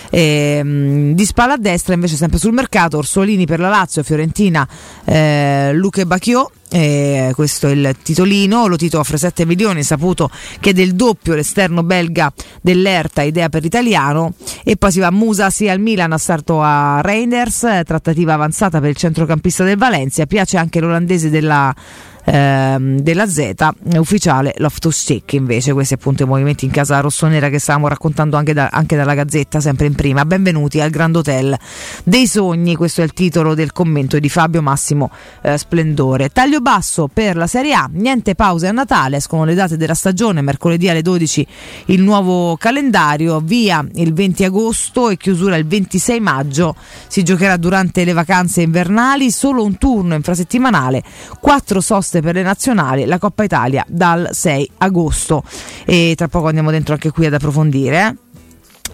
eh, di spalla a destra invece sempre sul mercato Orsolini per la Lazio, Fiorentina, eh, Luque Bacchiò. Eh, questo è il titolino. Lo Tito offre sette milioni, saputo che è del doppio l'esterno belga dell'Erta, idea per l'italiano. E poi si va Musa sia al Milan, assalto a Reynolds, trattativa avanzata per il centrocampista del Valencia, piace anche l'olandese della Ehm, della Z, ufficiale Loftus-Cheek. Invece questi appunto i movimenti in casa rossonera che stavamo raccontando anche, da, anche dalla Gazzetta, sempre in prima. Benvenuti al Grand Hotel dei sogni, questo è il titolo del commento di Fabio Massimo eh, Splendore. Taglio basso per la Serie A, niente pause a Natale, escono le date della stagione, mercoledì alle dodici il nuovo calendario, via il venti agosto e chiusura il ventisei maggio, si giocherà durante le vacanze invernali, solo un turno infrasettimanale, quattro soste per le nazionali, la Coppa Italia dal sei agosto. E tra poco andiamo dentro anche qui ad approfondire eh?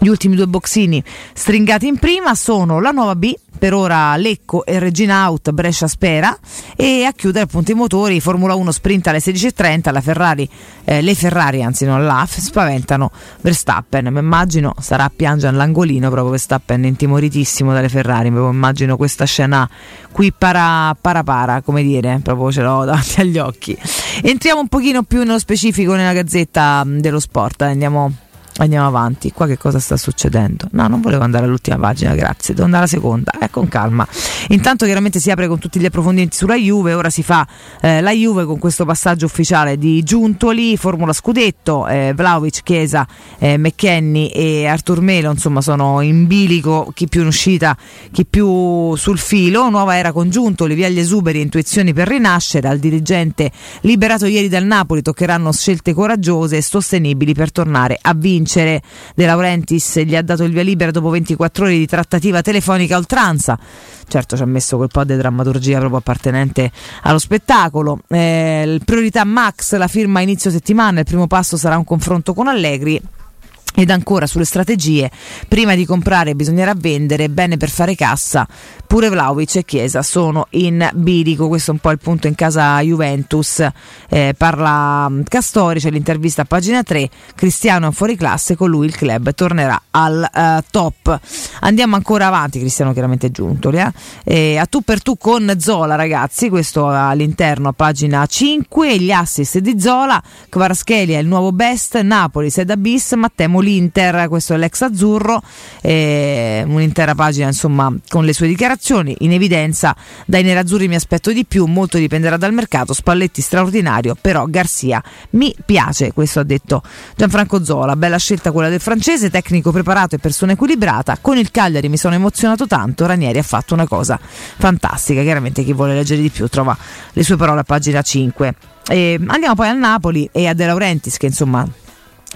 Gli ultimi due boxini stringati in prima sono la nuova B, per ora Lecco e Regina out, Brescia spera, e a chiudere appunto i motori Formula uno sprint alle sedici e trenta, la Ferrari, eh, le Ferrari anzi non la spaventano Verstappen, mi immagino sarà a piangere all'angolino proprio Verstappen, intimoritissimo dalle Ferrari, mi immagino questa scena qui para para para, come dire, proprio ce l'ho davanti agli occhi. Entriamo un pochino più nello specifico nella Gazzetta dello Sport, andiamo Andiamo avanti, qua che cosa sta succedendo? No, non volevo andare all'ultima pagina, grazie, devo andare alla seconda, eh, con calma. Intanto chiaramente si apre con tutti gli approfondimenti sulla Juve, ora si fa eh, la Juve con questo passaggio ufficiale di Giuntoli, Formula Scudetto, eh, Vlahovic, Chiesa, eh, McKennie e Artur Melo, insomma sono in bilico, chi più in uscita, chi più sul filo, nuova era con Giuntoli, via gli esuberi, intuizioni per rinascere, al dirigente liberato ieri dal Napoli toccheranno scelte coraggiose e sostenibili per tornare a vincere. De Laurentiis gli ha dato il via libera dopo ventiquattro ore di trattativa telefonica a oltranza, certo ci ha messo quel po' di drammaturgia proprio appartenente allo spettacolo. Eh, priorità Max, la firma a inizio settimana, il primo passo sarà un confronto con Allegri. Ed ancora sulle strategie, prima di comprare bisognerà vendere, bene per fare cassa, pure Vlahovic e Chiesa sono in bilico, questo è un po' il punto in casa Juventus. Eh, parla Castori, c'è l'intervista a pagina tre, Cristiano è fuori classe, con lui il club tornerà al eh, top. Andiamo ancora avanti, Cristiano chiaramente Giuntoli eh? Eh, a tu per tu con Zola ragazzi, questo all'interno a pagina cinque, gli assist di Zola, Kvaratskhelia è il nuovo best, Napoli sei da bis, Matteo l'Inter, questo è l'ex azzurro. Eh, un'intera pagina insomma con le sue dichiarazioni, in evidenza dai nerazzurri mi aspetto di più, molto dipenderà dal mercato, Spalletti straordinario però Garcia mi piace, questo ha detto Gianfranco Zola. Bella scelta quella del francese, tecnico preparato e persona equilibrata, con il Cagliari mi sono emozionato tanto, Ranieri ha fatto una cosa fantastica, chiaramente chi vuole leggere di più trova le sue parole a pagina cinque. Eh, andiamo poi al Napoli e a De Laurentiis che insomma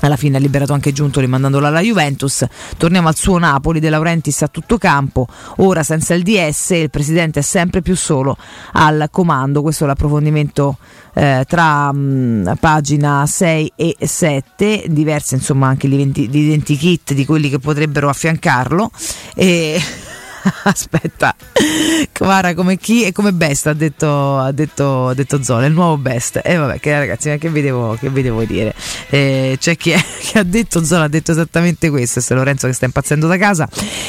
alla fine ha liberato anche Giuntoli mandandola alla Juventus. Torniamo al suo Napoli, De Laurentiis a tutto campo, ora senza il D S, il presidente è sempre più solo al comando. Questo è l'approfondimento eh, tra mh, pagina sei e sette, diverse insomma anche gli identikit di quelli che potrebbero affiancarlo. E aspetta, Kvara come chi e come best, ha detto ha detto, ha detto Zola, il nuovo best. E eh, vabbè, che ragazzi, ma che vi devo, che vi devo dire? Eh, c'è chi, è, chi ha detto Zola ha detto esattamente questo, se Lorenzo che sta impazzendo da casa.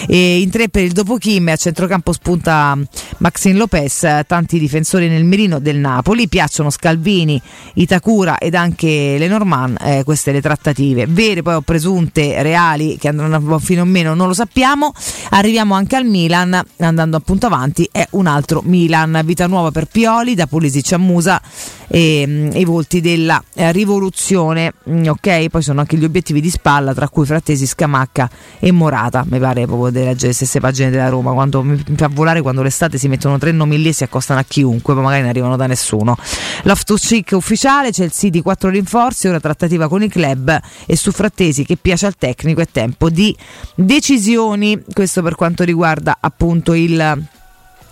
E in tre per il dopo Kim, a centrocampo spunta Maxin Lopez, tanti difensori nel mirino del Napoli, piacciono Scalvini, Itakura ed anche Lenormand. Eh, queste le trattative vere poi o presunte, reali, che andranno a buon fine o meno non lo sappiamo. Arriviamo anche al Milan Milan, andando appunto avanti, è un altro Milan, vita nuova per Pioli, da Pulisic a Musa e, e i volti della eh, rivoluzione, ok? Poi sono anche gli obiettivi di spalla, tra cui Frattesi, Scamacca e Morata. Mi pare proprio di leggere le stesse pagine della Roma, quando mi fa volare quando l'estate si mettono tre nomi lì e si accostano a chiunque, poi magari ne arrivano da nessuno. Loftus-Cheek ufficiale, Chelsea di quattro rinforzi, ora trattativa con i club, e su Frattesi che piace al tecnico è tempo di decisioni. Questo per quanto riguarda appunto il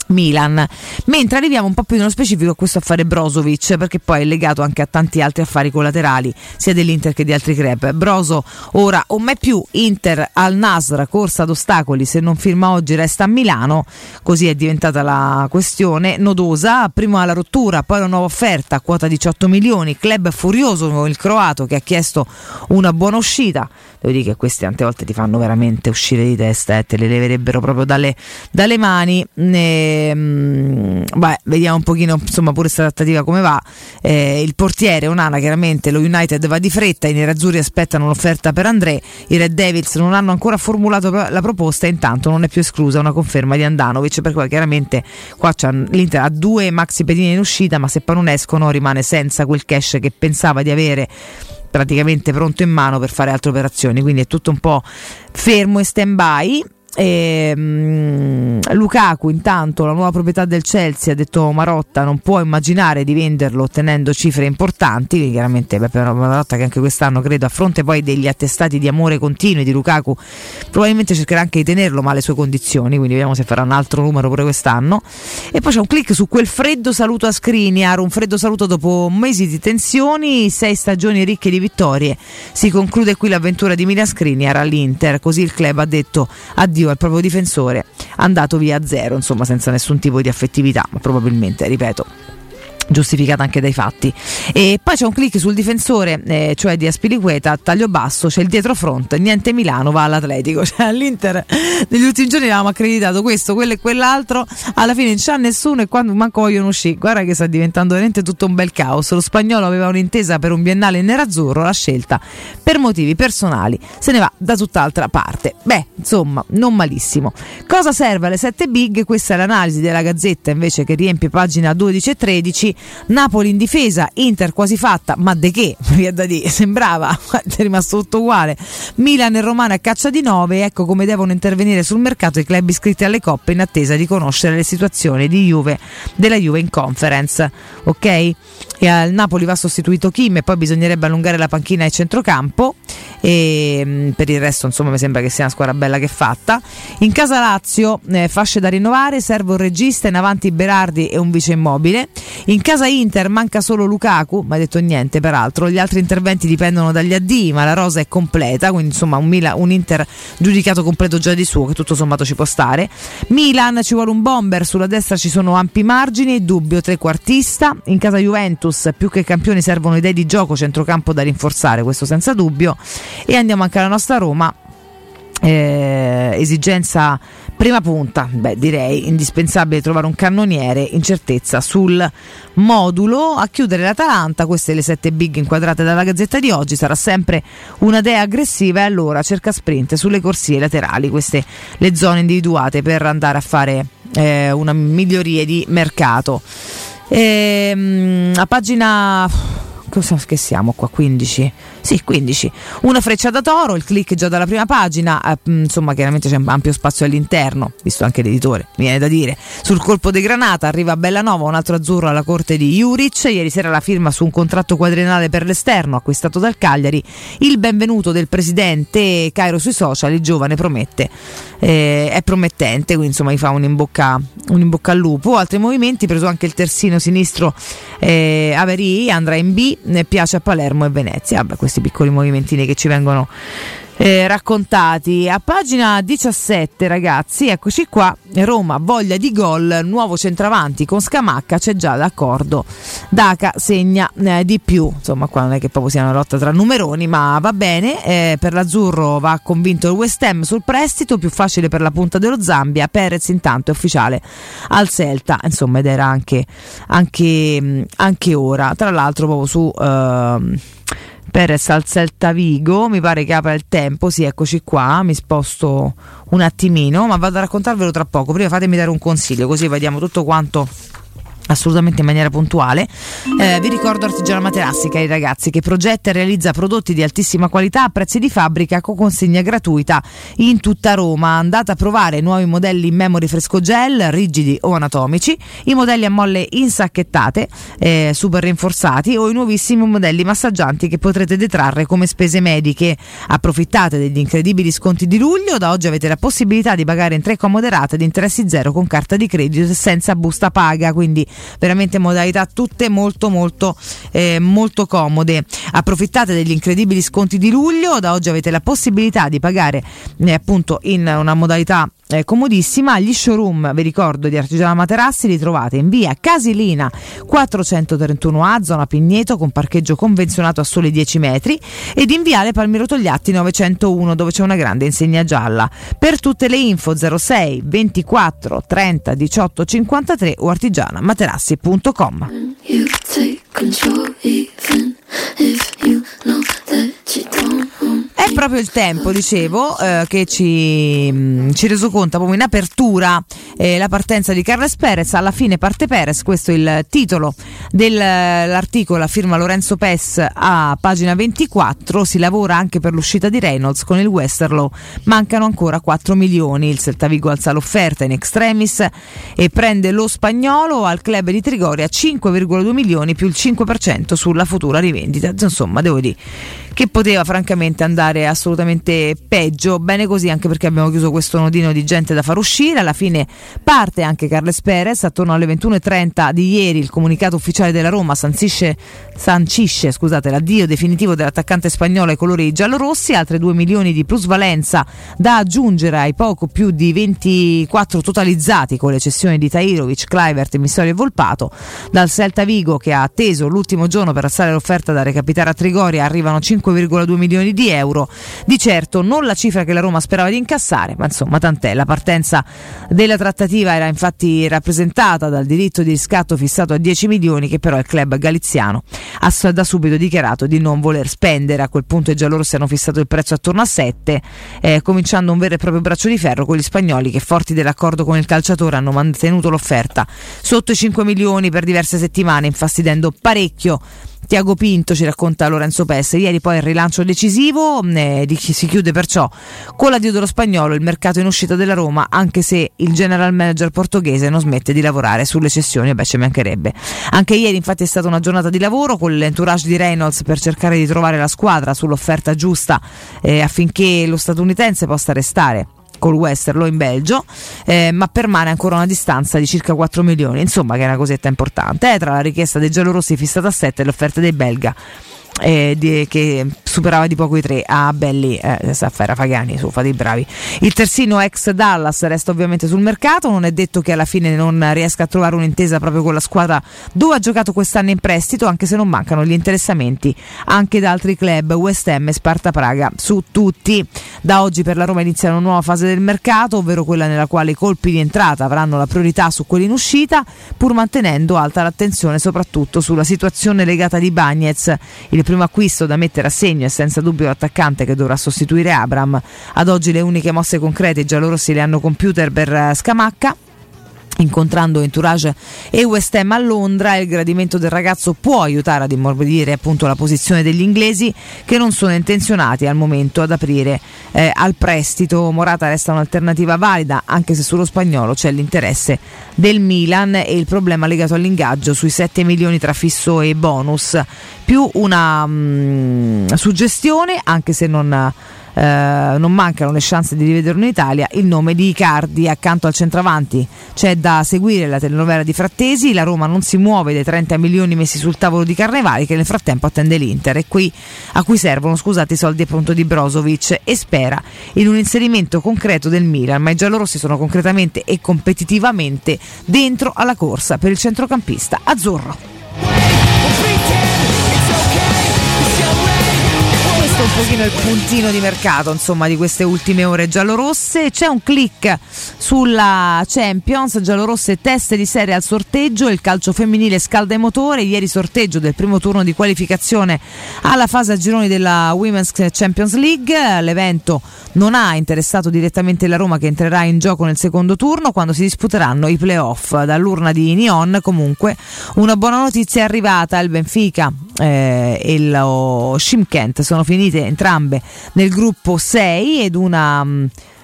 Milan, mentre arriviamo un po' più nello specifico a questo affare Brozovic, perché poi è legato anche a tanti altri affari collaterali sia dell'Inter che di altri club. Brozo ora o mai più, Inter al Nasr, corsa ad ostacoli, se non firma oggi resta a Milano, così è diventata la questione nodosa, prima alla rottura, poi la nuova offerta, quota diciotto milioni, club furioso con il croato che ha chiesto una buona uscita. Devo dire che queste tante volte ti fanno veramente uscire di testa, eh, te le leverebbero proprio dalle, dalle mani. E beh, vediamo un pochino insomma pure questa trattativa come va. Eh, il portiere Onana, chiaramente lo United va di fretta, i nerazzurri aspettano un'offerta per André, i Red Devils non hanno ancora formulato la proposta, intanto non è più esclusa una conferma di Andanovic, per cui chiaramente qua c'è l'Inter ha due maxi pedine in uscita, ma se poi non escono rimane senza quel cash che pensava di avere praticamente pronto in mano per fare altre operazioni, quindi è tutto un po' fermo e stand by. E, um, Lukaku intanto la nuova proprietà del Chelsea, ha detto Marotta, non può immaginare di venderlo ottenendo cifre importanti, quindi chiaramente beh, per Marotta che anche quest'anno credo, a fronte poi degli attestati di amore continui di Lukaku, probabilmente cercherà anche di tenerlo ma alle sue condizioni, quindi vediamo se farà un altro numero pure quest'anno. E poi c'è un click su quel freddo saluto a Skriniar, un freddo saluto dopo mesi di tensioni, sei stagioni ricche di vittorie, si conclude qui l'avventura di Milan Skriniar all'Inter, così il club ha detto addio al proprio difensore andato via a zero, insomma senza nessun tipo di affettività, ma probabilmente, ripeto, giustificata anche dai fatti. E poi c'è un click sul difensore, eh, cioè di Aspilicueta, taglio basso, c'è il dietro front, niente Milano, va all'Atletico, cioè all'Inter negli ultimi giorni avevamo accreditato questo, quello e quell'altro, alla fine non c'ha nessuno e quando manco vogliono uscire, guarda che sta diventando veramente tutto un bel caos. Lo spagnolo aveva un'intesa per un biennale in nerazzurro, la scelta per motivi personali se ne va da tutt'altra parte. Beh, insomma, non malissimo. Cosa serve alle sette big? Questa è l'analisi della Gazzetta invece, che riempie pagina dodici e tredici. Napoli in difesa, Inter quasi fatta, ma de che? Sembrava, è rimasto tutto uguale. Milan e Romano a caccia di nove, ecco come devono intervenire sul mercato i club iscritti alle coppe in attesa di conoscere le situazioni di Juve, della Juve in Conference, ok? E al Napoli va sostituito Kim e poi bisognerebbe allungare la panchina ai centrocampo e per il resto insomma mi sembra che sia una squadra bella che è fatta. In casa Lazio eh, fasce da rinnovare, serve un regista, in avanti Berardi e un vice Immobile. In casa Inter manca solo Lukaku, ma ha detto niente peraltro, gli altri interventi dipendono dagli addi, ma la rosa è completa, quindi insomma un, Milan, un Inter giudicato completo già di suo, che tutto sommato ci può stare. Milan ci vuole un bomber, sulla destra ci sono ampi margini, dubbio trequartista. In casa Juventus più che campioni servono idee di gioco, centrocampo da rinforzare, questo senza dubbio. E andiamo anche alla nostra Roma, eh, esigenza prima punta, beh direi indispensabile trovare un cannoniere, incertezza sul modulo. A chiudere l'Atalanta, queste le sette big inquadrate dalla Gazzetta di oggi, sarà sempre una dea aggressiva e allora cerca sprint sulle corsie laterali, queste le zone individuate per andare a fare eh, una miglioria di mercato. E, a pagina, cosa che siamo qua, quindici Sì, quindici. Una freccia da toro, il click già dalla prima pagina, eh, insomma chiaramente c'è ampio spazio all'interno, visto anche l'editore, viene da dire. Sul colpo di granata arriva Bellanova, un altro azzurro alla corte di Ćorić, ieri sera la firma su un contratto quadriennale per l'esterno acquistato dal Cagliari, il benvenuto del presidente Cairo sui social, il giovane promette, eh, è promettente, quindi insomma gli fa un in bocca, un in bocca al lupo. Altri movimenti, preso anche il terzino sinistro eh, Avery, andrà in B, ne piace a Palermo e Venezia. Vabbè, questi piccoli movimentini che ci vengono eh, raccontati. A pagina diciassette, ragazzi, eccoci qua, Roma voglia di gol, nuovo centravanti con Scamacca, c'è già l'accordo, Daka segna eh, di più, insomma qua non è che proprio sia una lotta tra numeroni, ma va bene, eh, per l'azzurro va convinto il West Ham sul prestito, più facile per la punta dello Zambia, Perez intanto è ufficiale al Celta, insomma, ed era anche anche, anche ora, tra l'altro proprio su... Ehm, Perez al Celta Vigo, mi pare che apra il tempo, sì, eccoci qua, mi sposto un attimino, ma vado a raccontarvelo tra poco, prima fatemi dare un consiglio, così vediamo tutto quanto assolutamente in maniera puntuale. Eh, vi ricordo Artigiana Materassi, cari ragazzi, che progetta e realizza prodotti di altissima qualità a prezzi di fabbrica con consegna gratuita in tutta Roma. Andate a provare nuovi modelli in memory fresco gel, rigidi o anatomici, i modelli a molle insacchettate, eh, super rinforzati, o i nuovissimi modelli massaggianti che potrete detrarre come spese mediche. Approfittate degli incredibili sconti di luglio, da oggi avete la possibilità di pagare in tre comode rate di interessi zero con carta di credito e senza busta paga, quindi veramente modalità tutte molto molto eh, molto comode. Approfittate degli incredibili sconti di luglio, da oggi avete la possibilità di pagare eh, appunto in una modalità eh, comodissima. Gli showroom, vi ricordo, di Artigiana Materassi li trovate in via Casilina quattrocentotrentuno A, zona Pigneto, con parcheggio convenzionato a soli dieci metri, ed in viale Palmiro Togliatti novecentouno, dove c'è una grande insegna gialla. Per tutte le info zero sei ventiquattro trenta diciotto cinquantatré o Artigiana Materassi materassi punto com. È proprio il tempo, dicevo, eh, che ci, mh, ci reso conto proprio in apertura eh, la partenza di Carles Perez, alla fine parte Perez, questo è il titolo dell'articolo, firma Lorenzo Pes a pagina ventiquattro. Si lavora anche per l'uscita di Reynolds con il Westerlo, mancano ancora quattro milioni, il Celta Vigo alza l'offerta in extremis e prende lo spagnolo al club di Trigoria, cinque virgola due milioni più il cinque per cento sulla futura rivendita. Insomma, devo dire che poteva francamente andare assolutamente peggio, bene così, anche perché abbiamo chiuso questo nodino di gente da far uscire. Alla fine parte anche Carles Perez, attorno alle ventuno e trenta di ieri il comunicato ufficiale della Roma sancisce, sancisce scusate, l'addio definitivo dell'attaccante spagnolo ai colori giallorossi, altri due milioni di plusvalenza da aggiungere ai poco più di ventiquattro totalizzati con le cessioni di Tahirovic, Kluivert, Missoli e Volpato. Dal Celta Vigo, che ha atteso l'ultimo giorno per alzare l'offerta da recapitare a Trigoria, arrivano cinque virgola due milioni di euro, di certo non la cifra che la Roma sperava di incassare, ma insomma tant'è. La partenza della trattativa era infatti rappresentata dal diritto di riscatto fissato a dieci milioni, che però il club galiziano ha da subito dichiarato di non voler spendere. A quel punto i giallorossi hanno fissato il prezzo attorno a sette, eh, cominciando un vero e proprio braccio di ferro con gli spagnoli, che forti dell'accordo con il calciatore hanno mantenuto l'offerta sotto i cinque milioni per diverse settimane, infastidendo parecchio Thiago Pinto, ci racconta Lorenzo Pes. Ieri poi il rilancio decisivo, eh, si chiude perciò con l'addio dello spagnolo il mercato in uscita della Roma, anche se il general manager portoghese non smette di lavorare sulle cessioni, beh, ci mancherebbe. Anche ieri infatti è stata una giornata di lavoro con l'entourage di Reynolds per cercare di trovare la squadra sull'offerta giusta, eh, affinché lo statunitense possa restare col Westerlo in Belgio, eh, ma permane ancora una distanza di circa quattro milioni, insomma, che è una cosetta importante, eh, tra la richiesta dei giallorossi fissata a sette e l'offerta dei belga, Eh, di, che superava di poco i tre a ah, belli, eh, Saffera Fagani, su, fate i bravi. Il terzino ex Dallas resta ovviamente sul mercato, non è detto che alla fine non riesca a trovare un'intesa proprio con la squadra dove ha giocato quest'anno in prestito, anche se non mancano gli interessamenti anche da altri club, West Ham e Sparta Praga su tutti. Da oggi per la Roma inizia una nuova fase del mercato, ovvero quella nella quale i colpi di entrata avranno la priorità su quelli in uscita, pur mantenendo alta l'attenzione soprattutto sulla situazione legata ad Ibañez. Il Il primo acquisto da mettere a segno è senza dubbio l'attaccante che dovrà sostituire Abraham. Ad oggi le uniche mosse concrete i giallorossi le hanno compiute per Scamacca, incontrando Entourage e West Ham a Londra. Il gradimento del ragazzo può aiutare ad immorbidire appunto la posizione degli inglesi, che non sono intenzionati al momento ad aprire eh, al prestito. Morata resta un'alternativa valida, anche se sullo spagnolo c'è l'interesse del Milan e il problema legato all'ingaggio sui sette milioni tra fisso e bonus, più una mh, suggestione, anche se non Uh, non mancano le chance di rivederlo in Italia, il nome di Icardi. Accanto al centravanti c'è da seguire la telenovela di Frattesi. La Roma non si muove dai trenta milioni messi sul tavolo di Carnevale, che nel frattempo attende l'Inter e qui, a cui servono scusate, i soldi appunto di Brozovic, e spera in un inserimento concreto del Milan, ma i giallorossi sono concretamente e competitivamente dentro alla corsa per il centrocampista azzurro. Un pochino il puntino di mercato insomma di queste ultime ore giallorosse. C'è un click sulla Champions, giallorosse teste di serie al sorteggio, il calcio femminile scalda i motori. Ieri sorteggio del primo turno di qualificazione alla fase a gironi della Women's Champions League. L'evento non ha interessato direttamente la Roma, che entrerà in gioco nel secondo turno quando si disputeranno i play-off. Dall'urna di Nion comunque una buona notizia è arrivata: il Benfica eh, e lo Shimkent sono finiti entrambe nel gruppo sei ed una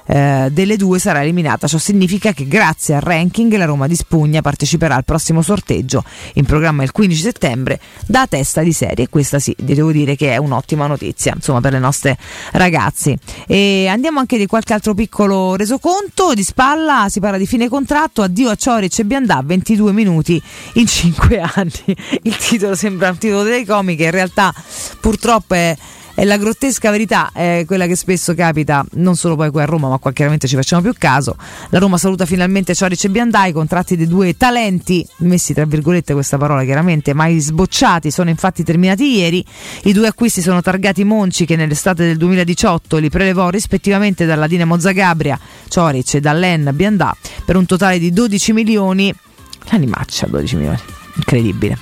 eh, delle due sarà eliminata. Ciò significa che grazie al ranking la Roma di Spugna parteciperà al prossimo sorteggio in programma il quindici settembre da testa di serie, e questa sì, devo dire che è un'ottima notizia insomma per le nostre ragazze. E andiamo anche di qualche altro piccolo resoconto di spalla. Si parla di fine contratto, addio a Ćorić e Biandà, ventidue minuti in cinque anni. Il titolo sembra un titolo delle comiche, in realtà purtroppo è E la grottesca verità è quella che spesso capita, non solo poi qui a Roma, ma qua chiaramente ci facciamo più caso. La Roma saluta finalmente Ćorić e Biandà. I contratti dei due talenti, messi tra virgolette questa parola chiaramente, mai sbocciati, sono infatti terminati ieri. I due acquisti sono targati Monci, che nell'estate del duemiladiciotto li prelevò rispettivamente dalla Dinamo Zagabria Ćorić e dall'En Biandà per un totale di dodici milioni. L'animaccia, dodici milioni, incredibile.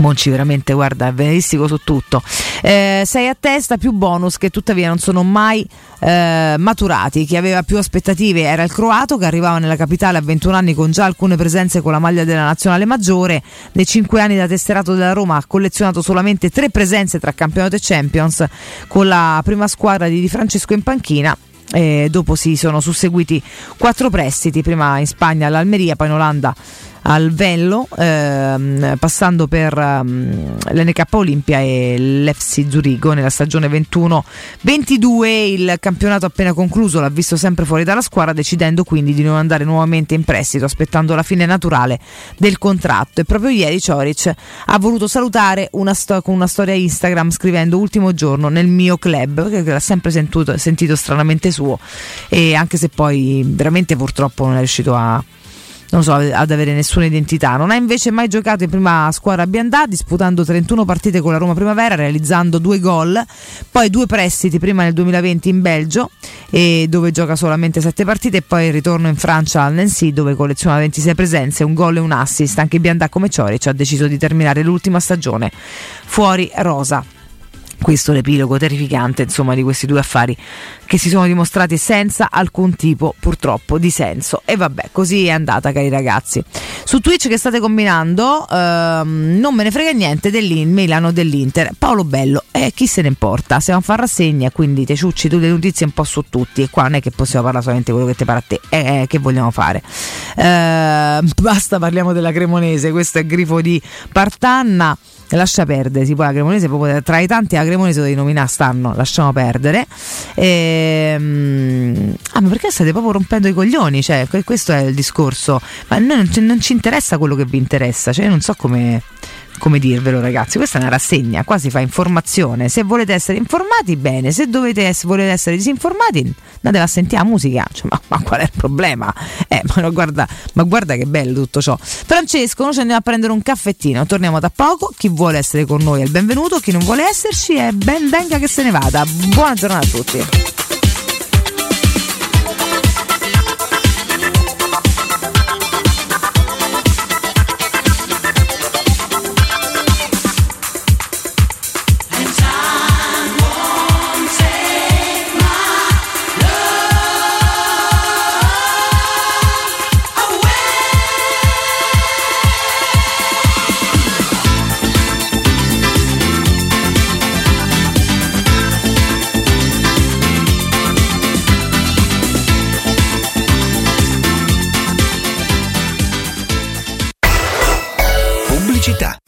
Monci veramente, guarda, è veneristico su tutto. Eh, sei a testa più bonus, che tuttavia non sono mai eh, maturati. Chi aveva più aspettative era il croato, che arrivava nella capitale a ventuno anni con già alcune presenze con la maglia della nazionale maggiore. Nei cinque anni da tesserato della Roma ha collezionato solamente tre presenze tra campionato e Champions con la prima squadra di Di Francesco in panchina. E dopo si sono susseguiti quattro prestiti, prima in Spagna all'Almeria, poi in Olanda al Venlo, ehm, passando per ehm, l'N K Olimpia e l'F C Zurigo. Nella stagione ventuno ventidue il campionato appena concluso l'ha visto sempre fuori dalla squadra, decidendo quindi di non andare nuovamente in prestito, aspettando la fine naturale del contratto. E proprio ieri Ćorić ha voluto salutare una sto- con una storia Instagram scrivendo: ultimo giorno nel mio club, che l'ha sempre sentuto, sentito stranamente suo, e anche se poi veramente purtroppo non è riuscito a non so, ad avere nessuna identità. Non ha invece mai giocato in prima squadra a Biandà, disputando trentuno partite con la Roma Primavera, realizzando due gol, poi due prestiti, prima nel duemilaventi in Belgio, e dove gioca solamente sette partite, e poi il ritorno in Francia al Nancy, dove colleziona ventisei presenze, un gol e un assist. Anche Biandà, come Ćorić, ha deciso di terminare l'ultima stagione fuori rosa. Questo è l'epilogo terrificante insomma di questi due affari, che si sono dimostrati senza alcun tipo purtroppo di senso. E vabbè, così è andata, cari ragazzi. Su Twitch che state combinando? Ehm, non me ne frega niente dell'In Milano, dell'Inter, Paolo Bello, e eh, chi se ne importa, siamo a far rassegna, quindi te ciucci tu le notizie un po' su tutti, e qua non è che possiamo parlare solamente quello che ti pare a te, eh, eh, che vogliamo fare? Ehm, basta, parliamo della Cremonese. Questo è il grifo di Partanna. Lascia perdere, si può la Cremonese, proprio tra i tanti la Cremonese devi nominare stanno, lasciamo perdere. Ehm, ah, ma perché state proprio rompendo i coglioni? Cioè, questo è il discorso. Ma noi non ci, non ci interessa quello che vi interessa, cioè non so come, come dirvelo, ragazzi. Questa è una rassegna, qua si fa informazione. Se volete essere informati, bene, se dovete se volete essere disinformati, andate a sentire la musica. Cioè, ma, ma qual è il problema? Eh, ma, no, guarda, ma guarda che bello tutto ciò. Francesco, noi ci andiamo a prendere un caffettino, torniamo da poco. Chi vuole essere con noi è il benvenuto, chi non vuole esserci è ben venga che se ne vada. Buona giornata a tutti.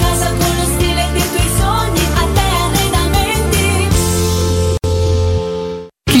casa con lo stile dei tuoi sogni, Arte Arredamenti. Chi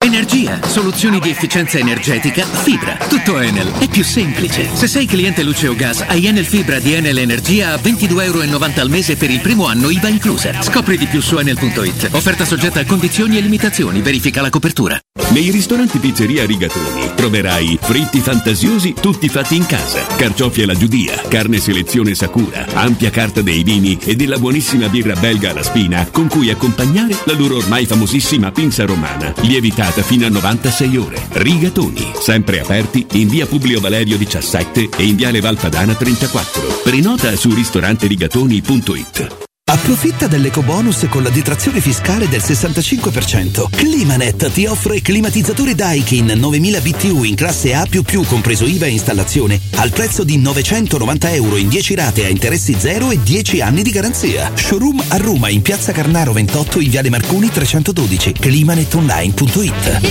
Energia, soluzioni di efficienza energetica, fibra. Tutto Enel, è più semplice. Se sei cliente luce o gas, hai Enel Fibra di Enel Energia a ventidue e novanta euro al mese per il primo anno I V A inclusa. Scopri di più su Enel punto it. Offerta soggetta a condizioni e limitazioni. Verifica la copertura. Nei ristoranti Pizzeria Rigatoni troverai fritti fantasiosi tutti fatti in casa, carciofi alla giudia, carne selezione Sakura, ampia carta dei vini e della buonissima birra belga alla spina con cui accompagnare la loro ormai famosissima pinza romana, lievitata fino a novantasei ore. Rigatoni, sempre aperti in via Publio Valerio diciassette e in viale Valpadana trentaquattro. Prenota su ristorante rigatoni punto it. Approfitta dell'ecobonus con la detrazione fiscale del sessantacinque per cento. Climanet ti offre climatizzatore Daikin novemila B T U in classe A++ compreso I V A e installazione al prezzo di novecentonovanta euro in dieci rate a interessi zero e dieci anni di garanzia. Showroom a Roma in piazza Carnaro ventotto in viale Marconi trecentododici. climanet online punto it.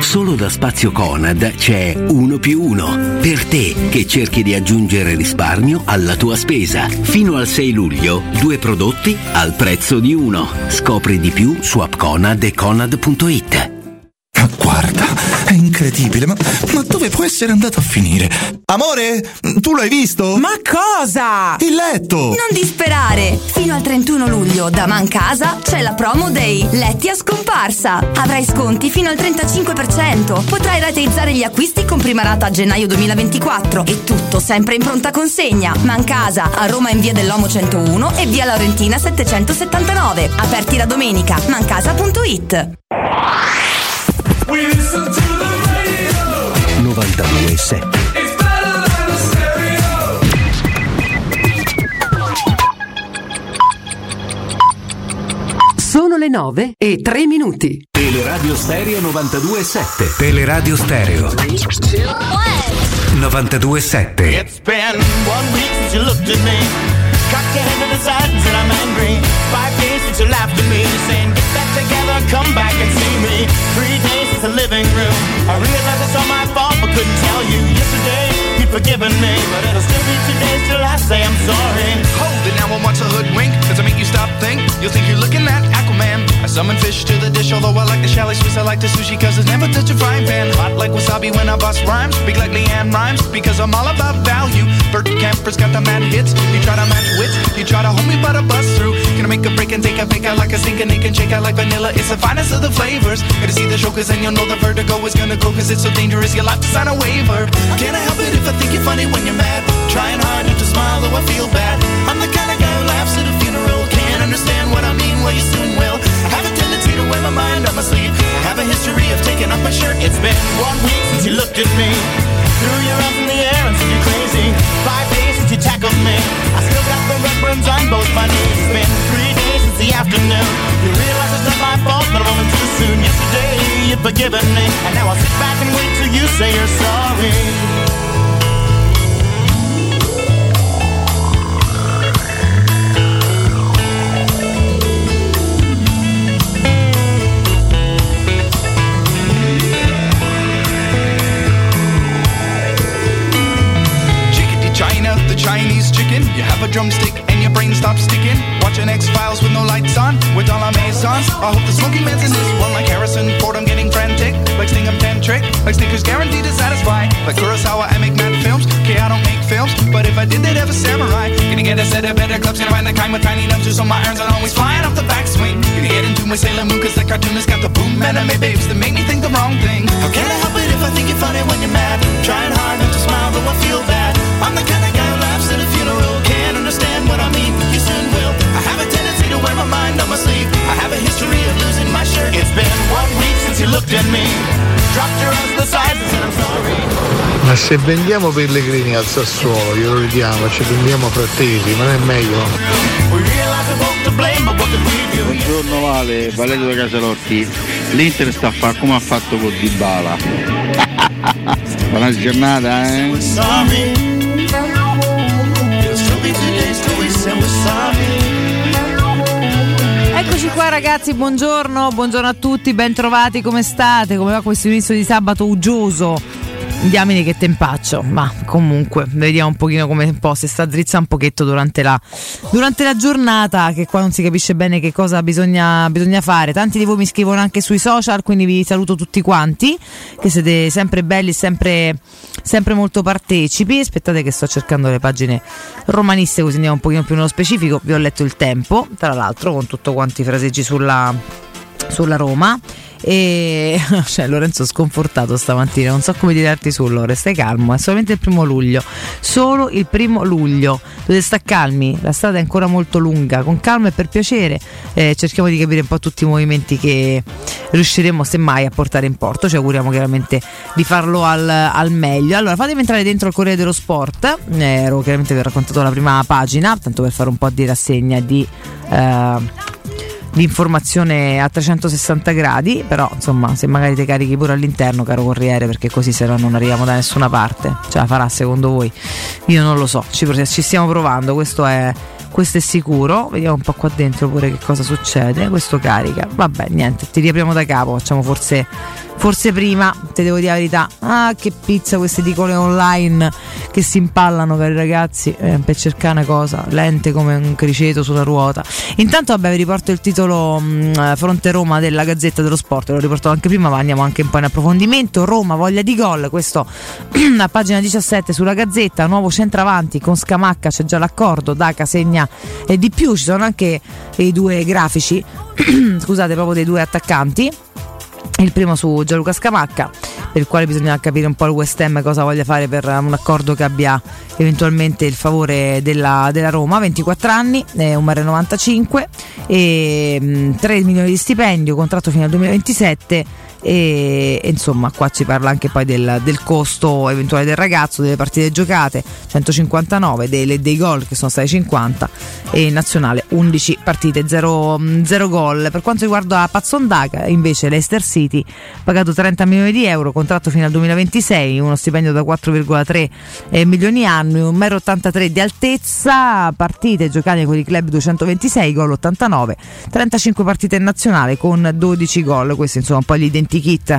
Solo da Spazio Conad c'è uno più uno per te che cerchi di aggiungere risparmio alla tua spesa. Fino al sei luglio due prodotti al prezzo di uno. Scopri di più su app Conad e conad punto it. Ma guarda, è incredibile, ma, ma dove può essere andato a finire? Amore, tu l'hai visto? Ma cosa? Il letto! Non disperare! Fino al trentuno luglio da Mancasa c'è la promo dei letti a scomparsa. Avrai sconti fino al trentacinque per cento. Potrai rateizzare gli acquisti con prima rata a gennaio duemilaventiquattro e tutto sempre in pronta consegna. Mancasa, a Roma in via dell'Omo centouno e via Laurentina settecentosettantanove. Aperti la domenica. Mancasa punto it. novantadue e sette. Sono le nove e tre minuti. Teleradio Stereo novantadue e sette. Teleradio Stereo novantadue e sette. It's been one week since you looked at me. Cocked your head to the side and said I'm angry. Five days since you laughed at me, saying get back together, come back and see me. Three days since the living room. I realized it's all my fault but couldn't tell you. Yesterday you'd forgiven me, but it'll still be two days till I say I'm sorry. Hold it now, I want to hoodwink. Does it make you stop? thing you'll think you're looking at Aquaman. I summon fish to the dish, although I like the chalet Swiss. I like the sushi cause it's never touch a frying pan. Hot like wasabi when I bust rhymes, big like Leanne Rhymes, because I'm all about value. Bertie Camper's got the mad hits, you try to match wits, you try to hold me but I bust through. Gonna make a break and take a fake out like a sink and they can shake out like vanilla. It's the finest of the flavors. Gotta see the show cause then you'll know the vertigo is gonna go cause it's so dangerous. You'll have to sign a waiver. Can I help it if I think you're funny when you're mad? Trying hard not to smile though I feel bad. I'm the kind of guy who laughs at a funeral. Can't understand what I mean, well you soon will. I have a tendency to wear my mind on my sleeve. I have a history of taking off my shirt. It's been one week since you looked at me. Threw your arms in the air and said you're crazy. Five days since you tackled me. I still got the red burns on both my knees. It's been three days since the afternoon. You realize it's not my fault, but a moment too soon. Yesterday you'd forgiven me, and now I'll sit back and wait till you say you're sorry. Chinese chicken, you have a drumstick and your brain stops sticking. Watching X-Files with no lights on, with all our maisons. I hope the smoking man's in this one like Harrison Ford. I'm getting frantic, like Sting I'm tantric, like Snickers guaranteed to satisfy. Like Kurosawa, I make mad films, okay I don't make films, but if I did they'd have a samurai. Gonna get a set of better clubs, gonna find the kind with tiny nubs on my irons and always flying off the backswing. Gonna get into my Sailor Moon cause the cartoonist got the boom and anime babes that make me think the wrong thing. How can I help it if I think you're funny when you're mad? Trying hard not to smile though I feel bad. I'm the kind of guy who laughs at a funeral. Can't understand what I mean, you soon will. I have a tendency to wear my mind on my sleeve. I have a history of losing my shirt. It's been one week since you looked at me. Dropped your eyes to the sides and I'm sorry. Ma se vendiamo Pellegrini al Sassuolo, glielo ridiamo, ci vendiamo Frattesi, ma non è meglio? Buongiorno Vale, Valerio da Casalotti. L'Inter sta a fare come ha fatto con Dybala. Buona giornata, eh? Eccoci qua ragazzi, buongiorno, buongiorno a tutti, bentrovati, come state? Come va questo inizio di sabato uggioso? Diamine che tempaccio, ma comunque vediamo un pochino come un po' se sta drizza un pochetto durante la, durante la giornata, che qua non si capisce bene che cosa bisogna, bisogna fare. Tanti di voi mi scrivono anche sui social, quindi vi saluto tutti quanti, che siete sempre belli, sempre, sempre molto partecipi. Aspettate che sto cercando le pagine romaniste così andiamo un pochino più nello specifico. Vi ho letto il tempo, tra l'altro, con tutto quanti i fraseggi sulla, sulla Roma. E cioè, Lorenzo sconfortato stamattina, non so come tirarti su, Lore, stai calmo, è solamente il primo luglio, solo il primo luglio, dovete stare calmi, la strada è ancora molto lunga, con calma e per piacere, eh, cerchiamo di capire un po' tutti i movimenti che riusciremo semmai a portare in porto, ci auguriamo chiaramente di farlo al, al meglio. Allora fatemi entrare dentro il Corriere dello Sport, eh, ero chiaramente vi ho raccontato la prima pagina, tanto per fare un po' di rassegna di... Eh, l'informazione a trecentosessanta gradi, però insomma se magari te carichi pure all'interno, caro Corriere, perché così se no non arriviamo da nessuna parte. Ce la farà secondo voi? Io non lo so, ci, ci stiamo provando, questo è, questo è sicuro. Vediamo un po' qua dentro pure che cosa succede. Questo carica, vabbè niente, ti riapriamo da capo, facciamo forse forse prima, te devo dire la verità. Ah che pizza queste edicole online che si impallano, cari ragazzi, eh, per cercare una cosa, lente come un criceto sulla ruota. Intanto vabbè vi riporto il titolo mh, Fronte Roma della Gazzetta dello Sport, l'ho riportato anche prima ma andiamo anche un po' in approfondimento. Roma voglia di gol, questo a pagina diciassette sulla Gazzetta. Nuovo centravanti con Scamacca, c'è già l'accordo, Daca segna e di più, ci sono anche i due grafici scusate, proprio dei due attaccanti. Il primo su Gianluca Scamacca, per il quale bisogna capire un po' il West Ham cosa voglia fare per un accordo che abbia eventualmente il favore della, della Roma. Ventiquattro anni, eh, un metro e novantacinque, e mh, tre milioni di stipendio, contratto fino al duemilaventisette. E, e insomma qua ci parla anche poi del, del costo eventuale del ragazzo, delle partite giocate centocinquantanove, dei, dei gol che sono stati cinquanta, e in nazionale undici partite, zero gol. Per quanto riguarda Paz Ondaga invece, Leicester City, pagato trenta milioni di euro, contratto fino al duemilaventisei, uno stipendio da quattro virgola tre eh, milioni annui, un mero ottantatré di altezza, partite giocate con i club duecentoventisei, gol ottantanove, trentacinque partite in nazionale con dodici gol. Questo insomma un po' l'identità kit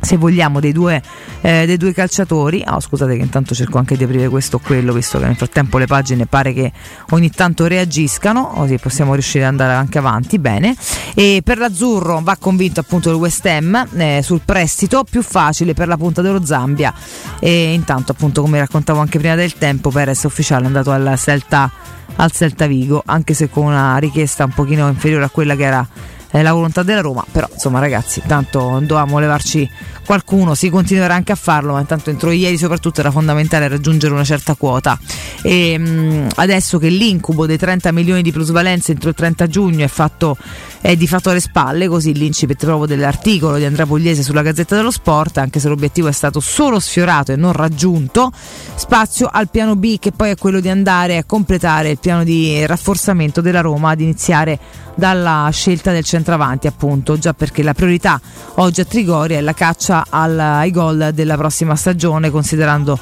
se vogliamo, dei due, eh, dei due calciatori. Ah, oh, scusate che intanto cerco anche di aprire questo o quello, visto che nel frattempo le pagine pare che ogni tanto reagiscano, così possiamo riuscire ad andare anche avanti. Bene, e per l'azzurro va convinto appunto il West Ham eh, sul prestito, più facile per la punta dello Zambia. E intanto appunto, come raccontavo anche prima del tempo, Perez ufficiale è andato al Celta, al Celta Vigo, anche se con una richiesta un pochino inferiore a quella che era la volontà della Roma. Però insomma ragazzi, tanto dovevamo levarci qualcuno, si continuerà anche a farlo, ma intanto entro ieri soprattutto era fondamentale raggiungere una certa quota. E mh, adesso che l'incubo dei trenta milioni di plusvalenza entro il trenta giugno è, fatto, è di fatto alle spalle, così l'incipit proprio dell'articolo di Andrea Pugliese sulla Gazzetta dello Sport, anche se l'obiettivo è stato solo sfiorato e non raggiunto, spazio al piano B, che poi è quello di andare a completare il piano di rafforzamento della Roma, ad iniziare dalla scelta del centravanti appunto, già perché la priorità oggi a Trigori è la caccia al, ai gol della prossima stagione, considerando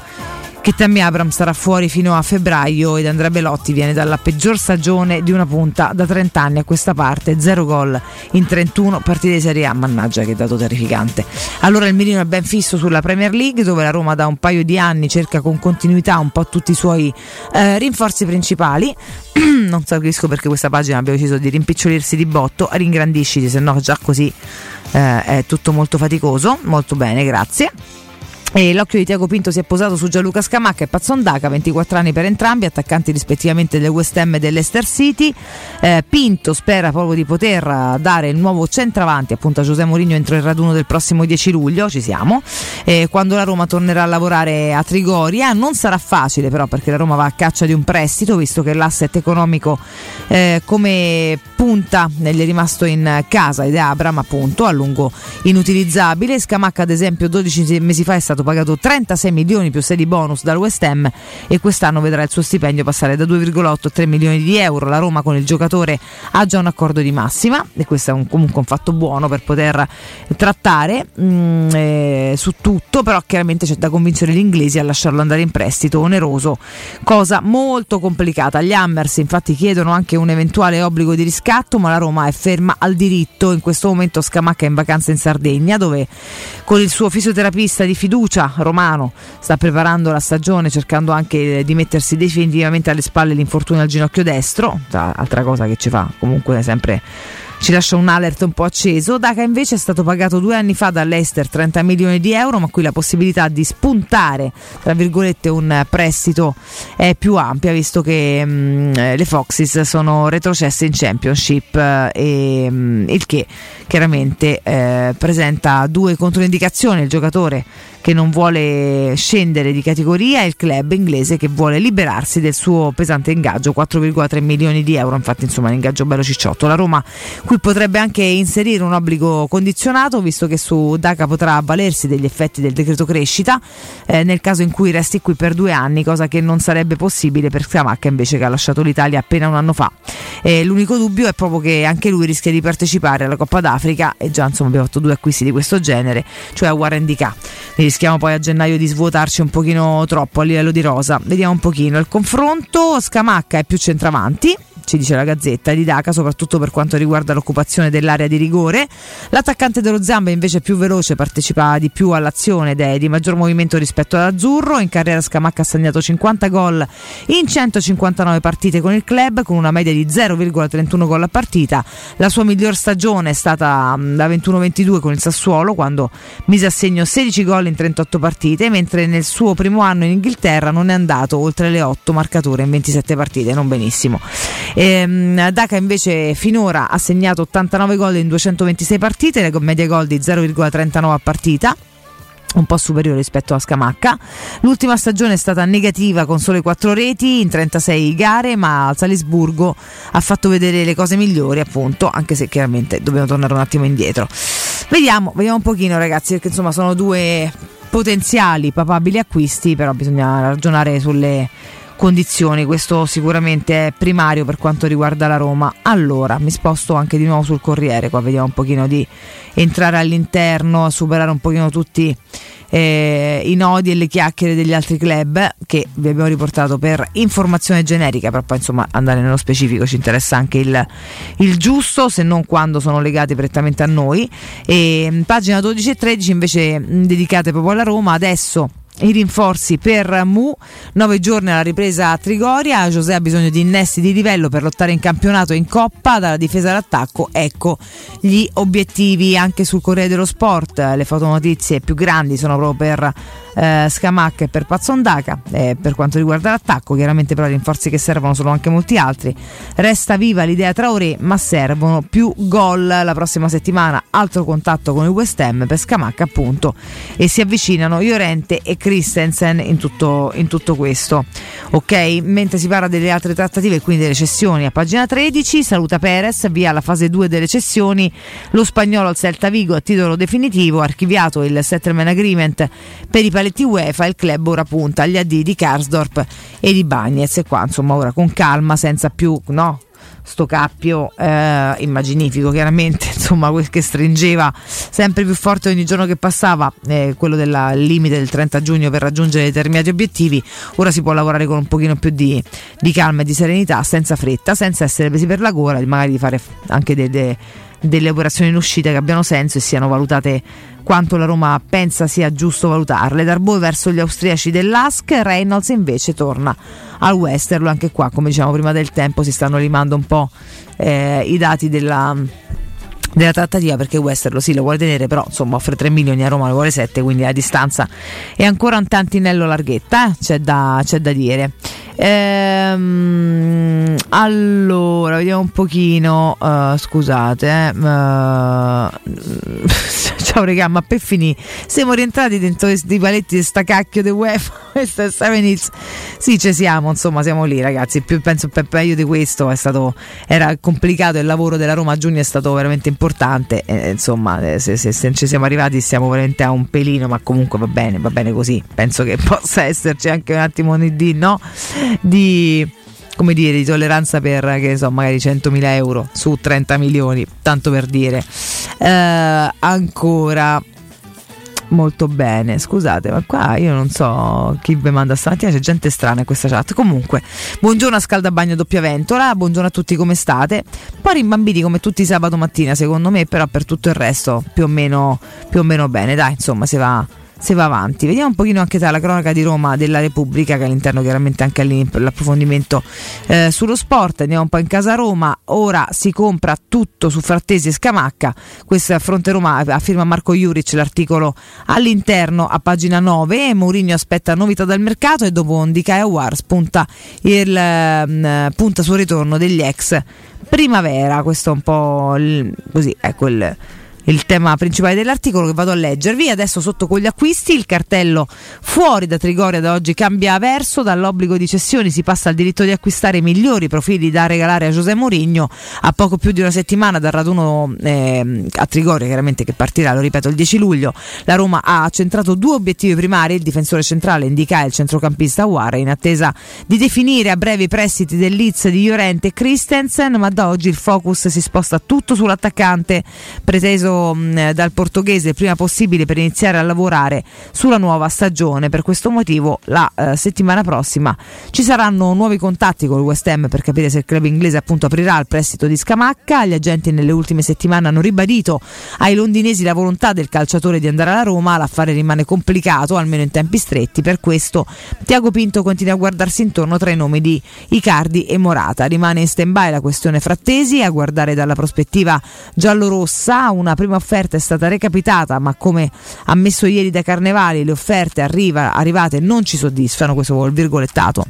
che Tammy Abraham sarà fuori fino a febbraio ed Andrea Belotti viene dalla peggior stagione di una punta da trent'anni a questa parte, zero gol in trentuno partite di Serie A, mannaggia che dato terrificante. Allora il mirino è ben fisso sulla Premier League, dove la Roma da un paio di anni cerca con continuità un po' tutti i suoi eh, rinforzi principali. Non so, capisco perché questa pagina abbia deciso di rimpicciolirsi di botto, ringrandisciti, se no già così eh, è tutto molto faticoso. Molto bene, grazie. E l'occhio di Thiago Pinto si è posato su Gianluca Scamacca e Paz Ondaga, ventiquattro anni per entrambi, attaccanti rispettivamente del West Ham e dell'Leicester City. Eh, Pinto spera proprio di poter dare il nuovo centravanti appunto a José Mourinho entro il raduno del prossimo dieci luglio, ci siamo, eh, quando la Roma tornerà a lavorare a Trigoria. Non sarà facile però, perché la Roma va a caccia di un prestito, visto che l'asset economico eh, come punta gli è rimasto in casa ed è Abraham appunto, a lungo inutilizzabile. Scamacca ad esempio dodici mesi fa è stato pagato trentasei milioni più sei di bonus dal West Ham e quest'anno vedrà il suo stipendio passare da due virgola otto a tre milioni di euro. La Roma con il giocatore ha già un accordo di massima e questo è un, comunque un fatto buono per poter trattare mh, eh, su tutto, però chiaramente c'è da convincere gli inglesi a lasciarlo andare in prestito oneroso, cosa molto complicata. Gli Hammers infatti chiedono anche un eventuale obbligo di riscatto, ma la Roma è ferma al diritto. In questo momento Scamacca è in vacanza in Sardegna, dove con il suo fisioterapista di fiducia Romano sta preparando la stagione, cercando anche di mettersi definitivamente alle spalle l'infortunio al ginocchio destro, altra cosa che ci fa comunque sempre, ci lascia un alert un po' acceso. Daka invece è stato pagato due anni fa dall'Ester trenta milioni di euro, ma qui la possibilità di spuntare tra virgolette un prestito è più ampia, visto che mh, le Foxes sono retrocesse in Championship eh, e mh, il che chiaramente eh, presenta due controindicazioni: il giocatore che non vuole scendere di categoria e il club inglese che vuole liberarsi del suo pesante ingaggio, quattro virgola tre milioni di euro. Infatti insomma l'ingaggio bello cicciotto. La Roma qui potrebbe anche inserire un obbligo condizionato, visto che su Daka potrà avvalersi degli effetti del decreto crescita eh, nel caso in cui resti qui per due anni, cosa che non sarebbe possibile per Scamacca invece, che ha lasciato l'Italia appena un anno fa. Eh, l'unico dubbio è proprio che anche lui rischia di partecipare alla Coppa d'Africa, e già insomma abbiamo fatto due acquisti di questo genere, cioè Warendika. Quindi rischiamo poi a gennaio di svuotarci un pochino troppo a livello di rosa. Vediamo un pochino il confronto. Scamacca è più centravanti, ci dice la Gazzetta, di Daka, soprattutto per quanto riguarda l'occupazione dell'area di rigore. L'attaccante dello Zambia invece è più veloce, partecipa di più all'azione ed è di maggior movimento rispetto all'azzurro. In carriera Scamacca ha segnato cinquanta gol in centocinquantanove partite con il club, con una media di zero virgola trentuno gol a partita. La sua miglior stagione è stata la ventuno ventidue con il Sassuolo, quando mise a segno sedici gol in trentotto partite, mentre nel suo primo anno in Inghilterra non è andato oltre le otto marcature in ventisette partite, non benissimo. Ehm, Daka invece finora ha segnato ottantanove gol in duecentoventisei partite, con media gol di zero virgola trentanove a partita, un po' superiore rispetto a Scamacca. L'ultima stagione è stata negativa, con sole quattro reti in trentasei gare, ma al Salisburgo ha fatto vedere le cose migliori appunto, anche se chiaramente dobbiamo tornare un attimo indietro. Vediamo, vediamo un pochino ragazzi, perché insomma sono due potenziali papabili acquisti, però bisogna ragionare sulle condizioni, questo sicuramente è primario per quanto riguarda la Roma. Allora mi sposto anche di nuovo sul Corriere, qua vediamo un pochino di entrare all'interno, superare un pochino tutti eh, i nodi e le chiacchiere degli altri club, che vi abbiamo riportato per informazione generica, però poi insomma andare nello specifico ci interessa anche il, il giusto, se non quando sono legati prettamente a noi. E pagina dodici e tredici invece dedicate proprio alla Roma. Adesso i rinforzi per Mu, nove giorni alla ripresa a Trigoria. José ha bisogno di innesti di livello per lottare in campionato e in Coppa, dalla difesa all'attacco, ecco gli obiettivi. Anche sul Corriere dello Sport le fotonotizie più grandi sono proprio per eh, Scamacca e per Paz Ondaga, eh, per quanto riguarda l'attacco. Chiaramente però i rinforzi che servono sono anche molti altri, resta viva l'idea Traoré ma servono più gol. La prossima settimana altro contatto con il West Ham per Scamacca appunto, e si avvicinano Llorente e Christensen in tutto, in tutto questo, ok? Mentre si parla delle altre trattative e quindi delle cessioni, a pagina tredici saluta Perez, via la fase due delle cessioni, lo spagnolo al Celta Vigo a titolo definitivo, archiviato il settlement agreement per i paletti UEFA, il club ora punta agli A D di Karsdorp e di Bagnez, e qua insomma ora con calma, senza più no sto cappio eh, immaginifico chiaramente, insomma quel che stringeva sempre più forte ogni giorno che passava, eh, quello del limite del trenta giugno per raggiungere determinati obiettivi. Ora si può lavorare con un pochino più di, di calma e di serenità, senza fretta, senza essere presi per la gola, magari di fare anche delle de, delle operazioni in uscita che abbiano senso e siano valutate quanto la Roma pensa sia giusto valutarle. Darboe verso gli austriaci dell'A S C, Reynolds invece torna al Westerlo. Anche qua, come dicevamo prima del tempo, si stanno limando un po' eh, i dati della, della trattativa, perché Westerlo sì lo vuole tenere, però insomma offre tre milioni, a Roma lo vuole sette, quindi la distanza è ancora un tantinello larghetta, eh? c'è, da, c'è da dire. Ehm, allora vediamo un pochino, uh, scusate eh, uh, ciao regà, ma per finire siamo rientrati dentro questi paletti di sta cacchio di UEFA questa Sevenils. Sì, ci siamo, insomma siamo lì ragazzi, più penso per meglio di questo è stato, era complicato il lavoro della Roma a giugno, è stato veramente importante, eh, insomma se, se, se ci siamo arrivati siamo veramente a un pelino, ma comunque va bene, va bene così, penso che possa esserci anche un attimo di no di come dire di tolleranza per che ne so magari centomila euro su trenta milioni, tanto per dire. Eh, ancora molto bene, scusate ma qua io non so chi vi manda stamattina, c'è gente strana in questa chat. Comunque buongiorno a Scaldabagno Doppiaventola, buongiorno a tutti, come state? Poi rimbambiti come tutti sabato mattina secondo me, però per tutto il resto più o meno, più o meno bene dai, insomma se va se va avanti. Vediamo un pochino anche tra la cronaca di Roma della Repubblica, che all'interno chiaramente anche l'approfondimento eh, sullo sport. Andiamo un po' in casa Roma, ora si compra tutto su Frattesi e Scamacca, questo a fronte Roma, a firma Marco Juric l'articolo all'interno a pagina nove. Mourinho aspetta novità dal mercato e dopo Ndicka e Aouar spunta il eh, punta sul ritorno degli ex Primavera. Questo è un po' il, così ecco il il tema principale dell'articolo che vado a leggervi adesso. Sotto con gli acquisti, il cartello fuori da Trigoria da oggi cambia verso, dall'obbligo di cessioni si passa al diritto di acquistare i migliori profili da regalare a José Mourinho. A poco più di una settimana dal raduno eh, a Trigoria, chiaramente, che partirà, lo ripeto, il dieci luglio, la Roma ha centrato due obiettivi primari, il difensore centrale Ndicka e il centrocampista Aouar, in attesa di definire a breve i prestiti del Leeds di Llorente e Christensen, ma da oggi il focus si sposta tutto sull'attaccante preteso dal portoghese il prima possibile per iniziare a lavorare sulla nuova stagione. Per questo motivo la eh, settimana prossima ci saranno nuovi contatti con il West Ham per capire se il club inglese appunto aprirà il prestito di Scamacca. Gli agenti nelle ultime settimane hanno ribadito ai londinesi la volontà del calciatore di andare alla Roma, l'affare rimane complicato almeno in tempi stretti, per questo Thiago Pinto continua a guardarsi intorno tra i nomi di Icardi e Morata, rimane in stand by la questione Frattesi, a guardare dalla prospettiva giallorossa. Una prima prima offerta è stata recapitata, ma come ammesso ieri da Carnevale le offerte arriva, arrivate non ci soddisfano, questo vuol virgolettato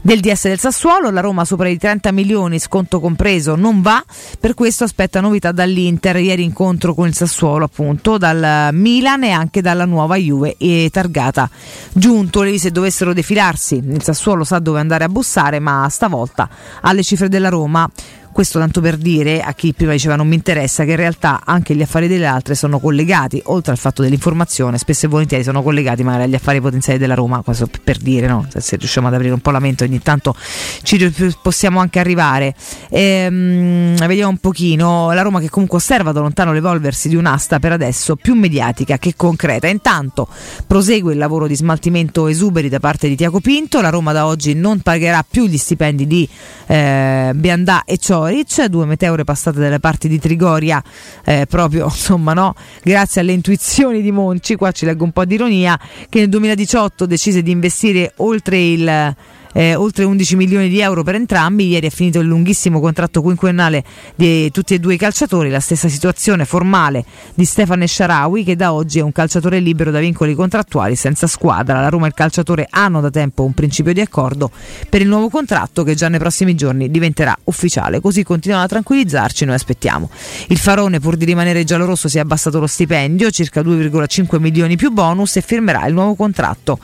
del D S del Sassuolo. La Roma sopra i trenta milioni sconto compreso non va, per questo aspetta novità dall'Inter, ieri incontro con il Sassuolo appunto, dal Milan e anche dalla nuova Juve e targata Giuntoli. Se dovessero defilarsi il Sassuolo sa dove andare a bussare, ma stavolta alle cifre della Roma Questo tanto per dire a chi prima diceva non mi interessa che in realtà anche gli affari delle altre sono collegati, oltre al fatto dell'informazione spesso e volentieri sono collegati magari agli affari potenziali della Roma, questo per dire, no? Se, se riusciamo ad aprire un po' la mente ogni tanto ci possiamo anche arrivare. Ehm, vediamo un pochino la Roma, che comunque osserva da lontano l'evolversi di un'asta per adesso più mediatica che concreta. Intanto prosegue il lavoro di smaltimento esuberi da parte di Thiago Pinto. La Roma da oggi non pagherà più gli stipendi di eh, Biandà e Ćorić, due meteore passate dalle parti di Trigoria eh, proprio insomma no grazie alle intuizioni di Monci, qua ci leggo un po' di ironia, che nel duemiladiciotto decise di investire oltre il Eh, oltre undici milioni di euro per entrambi. Ieri è finito il lunghissimo contratto quinquennale di tutti e due i calciatori, la stessa situazione formale di Stefano Sharawi, che da oggi è un calciatore libero da vincoli contrattuali senza squadra. La Roma e il calciatore hanno da tempo un principio di accordo per il nuovo contratto che già nei prossimi giorni diventerà ufficiale, così continuano a tranquillizzarci, noi aspettiamo. Il Farone, pur di rimanere giallorosso, si è abbassato lo stipendio, circa due virgola cinque milioni più bonus, e firmerà il nuovo contratto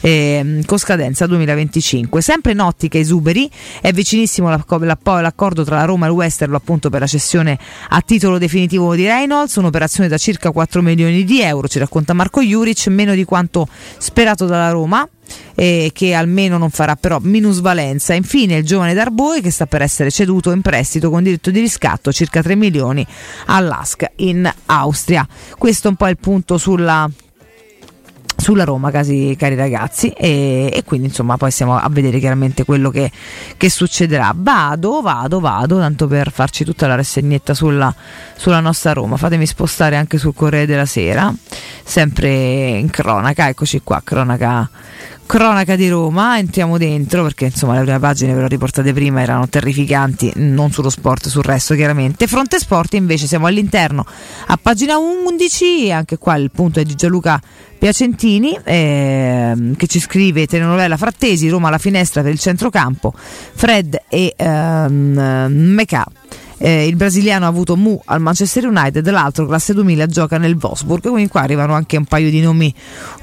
eh, con scadenza duemilaventicinque. Sempre in ottica esuberi è vicinissimo l'accordo tra la Roma e il Westerlo, appunto, per la cessione a titolo definitivo di Reynolds, un'operazione da circa quattro milioni di euro, ci racconta Marco Juric, meno di quanto sperato dalla Roma, e che almeno non farà però minusvalenza. Infine il giovane Darboe, che sta per essere ceduto in prestito con diritto di riscatto, circa tre milioni all'A S C in Austria. Questo è un po' il punto sulla... sulla Roma, casi, cari ragazzi, e, e quindi insomma poi stiamo a vedere chiaramente quello che, che succederà. Vado, vado, vado, tanto per farci tutta la rassegnetta sulla, sulla nostra Roma. Fatemi spostare anche sul Corriere della Sera, sempre in cronaca, eccoci qua, cronaca cronaca di Roma. Entriamo dentro perché insomma le prime pagine, ve lo riportate prima, erano terrificanti, non sullo sport, sul resto chiaramente. Fronte sport invece siamo all'interno a pagina undici, anche qua il punto è di Gianluca Piacentini eh, che ci scrive: telenovela Frattesi, Roma alla finestra per il centrocampo, Fred e ehm, Mecca. Eh, il brasiliano ha avuto Mu al Manchester United, l'altro classe duemila gioca nel Wolfsburg. Quindi qua arrivano anche un paio di nomi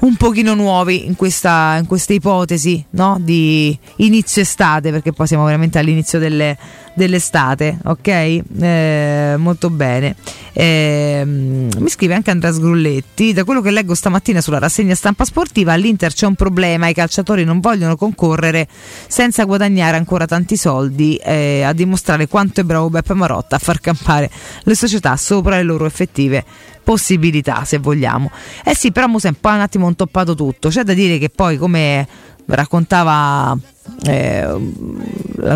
un pochino nuovi in questa, in questa ipotesi, no? Di inizio estate, perché poi siamo veramente all'inizio delle, dell'estate, ok? Eh, molto bene. Eh, mi scrive anche Andrea Sgrulletti: da quello che leggo stamattina sulla rassegna stampa sportiva, all'Inter c'è un problema, i calciatori non vogliono concorrere senza guadagnare ancora tanti soldi, eh, a dimostrare quanto è bravo Beppe Marotta a far campare le società sopra le loro effettive possibilità, se vogliamo. Eh sì, però mi sembra un attimo un toppato tutto, c'è da dire che poi, come raccontava eh,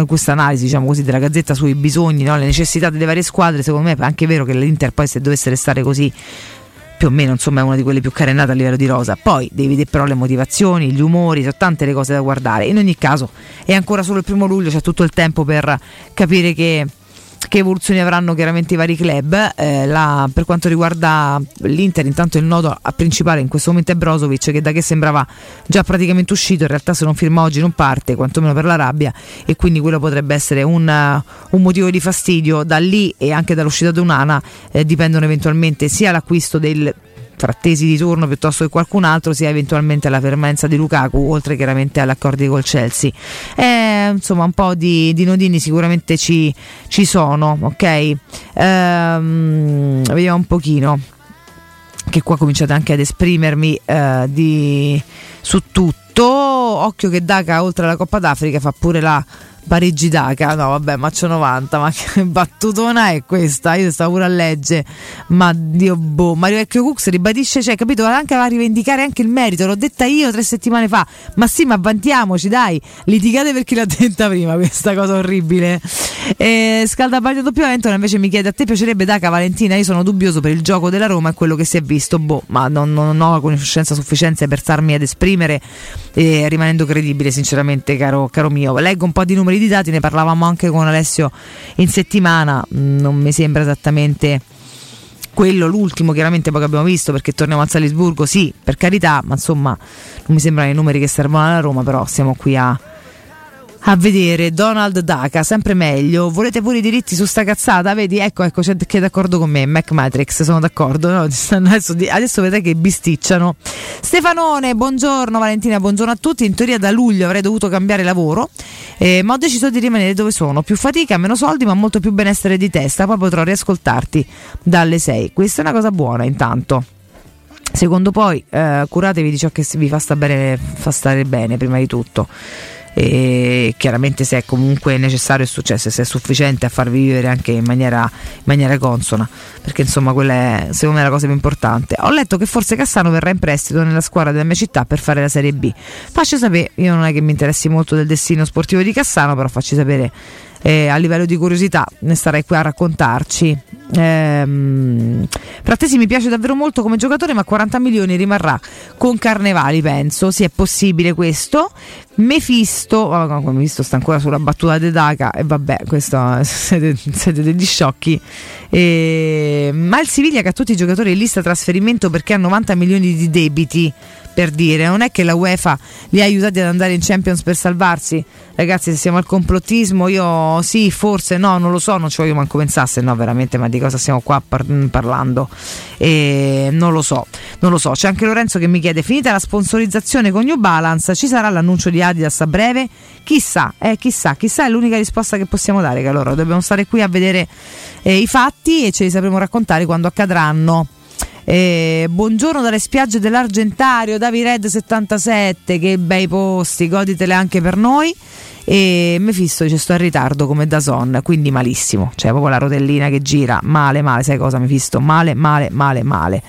questa analisi, diciamo così, della Gazzetta sui bisogni, no? Le necessità delle varie squadre, secondo me è anche vero che l'Inter poi, se dovesse restare così più o meno, insomma, è una di quelle più carennate a livello di rosa. Poi devi vedere però le motivazioni, gli umori, sono tante le cose da guardare. In ogni caso è ancora solo il primo luglio, c'è tutto il tempo per capire che che evoluzioni avranno chiaramente i vari club. Eh, la, per quanto riguarda l'Inter, intanto il nodo principale in questo momento è Brozovic, che da che sembrava già praticamente uscito, in realtà se non firma oggi non parte, quantomeno per la rabbia, e quindi quello potrebbe essere un, un motivo di fastidio. Da lì e anche dall'uscita di Onana eh, dipendono eventualmente sia l'acquisto del Frattesi di turno piuttosto che qualcun altro, sia eventualmente alla permanenza di Lukaku, oltre chiaramente all'accordo col Chelsea. Eh, insomma un po' di, di nodini sicuramente ci, ci sono, ok? Ehm, vediamo un pochino, che qua cominciate anche ad esprimermi eh, di, su tutto. Occhio che Daka, oltre alla Coppa d'Africa, fa pure la Parigi Daca, no vabbè, Maccio novanta, ma che battutona è questa? Io stavo pure a leggere, ma Dio boh. Mario Vecchio Cux ribadisce, cioè, capito, anche a rivendicare anche il merito, l'ho detta io tre settimane fa, ma sì, ma vantiamoci, dai, litigate per chi l'ha detta prima, questa cosa orribile. E Scaldabaglio doppio Ventola invece mi chiede: a te piacerebbe Daca, Valentina? Io sono dubbioso per il gioco della Roma e quello che si è visto, boh, ma non, non ho conoscenza sufficiente per starmi ad esprimere, eh, rimanendo credibile sinceramente, caro, caro mio. Leggo un po' di numeri di dati, ne parlavamo anche con Alessio in settimana, non mi sembra esattamente quello l'ultimo chiaramente poi che abbiamo visto, perché torniamo al Salisburgo, sì, per carità, ma insomma non mi sembrano i numeri che servono alla Roma, però siamo qui a a vedere Donald Daka sempre meglio. Volete pure i diritti su sta cazzata? Vedi, ecco, ecco, c'è chi è d'accordo con me, Mac Matrix, sono d'accordo, no? adesso, adesso vedete che bisticciano. Stefanone, buongiorno Valentina, buongiorno a tutti. In teoria da luglio avrei dovuto cambiare lavoro, eh, ma ho deciso di rimanere dove sono. Più fatica, meno soldi, ma molto più benessere di testa. Poi potrò riascoltarti dalle sei. Questa è una cosa buona intanto. Secondo poi, eh, curatevi di ciò che vi fa, sta bene, fa stare bene prima di tutto. E chiaramente se è comunque necessario è successo, se è sufficiente a farvi vivere anche in maniera, in maniera consona, perché insomma quella è secondo me è la cosa più importante. Ho letto che forse Cassano verrà in prestito nella squadra della mia città per fare la Serie B. Facci sapere, io non è che mi interessi molto del destino sportivo di Cassano, però facci sapere, eh, a livello di curiosità ne starei qui a raccontarci. Ehm, Frattesi mi piace davvero molto come giocatore, ma quaranta milioni rimarrà con Carnevale, penso, sì, è possibile questo. Mefisto, oh, no, Mefisto sta ancora sulla battuta de Daka e vabbè, questo siete, siete degli sciocchi. E, ma il Siviglia che ha tutti i giocatori in lista trasferimento perché ha novanta milioni di debiti, per dire, non è che la UEFA li ha aiutati ad andare in Champions per salvarsi. Ragazzi, se siamo al complottismo, io sì, forse no, non lo so, non ci voglio manco pensasse, no veramente, ma di cosa stiamo qua par- parlando? E non lo so, non lo so. C'è anche Lorenzo che mi chiede, finita la sponsorizzazione con New Balance, ci sarà l'annuncio di Adidas a breve? Chissà, eh, chissà, chissà, è l'unica risposta che possiamo dare, che allora dobbiamo stare qui a vedere, eh, i fatti, e ce li sapremo raccontare quando accadranno. Eh, buongiorno dalle spiagge dell'Argentario, Davired settantasette, che bei posti, goditele anche per noi. E Mefisto dice sto in ritardo come Dazon, quindi malissimo, cioè proprio la rotellina che gira, male male, sai cosa Mefisto? Male male male male.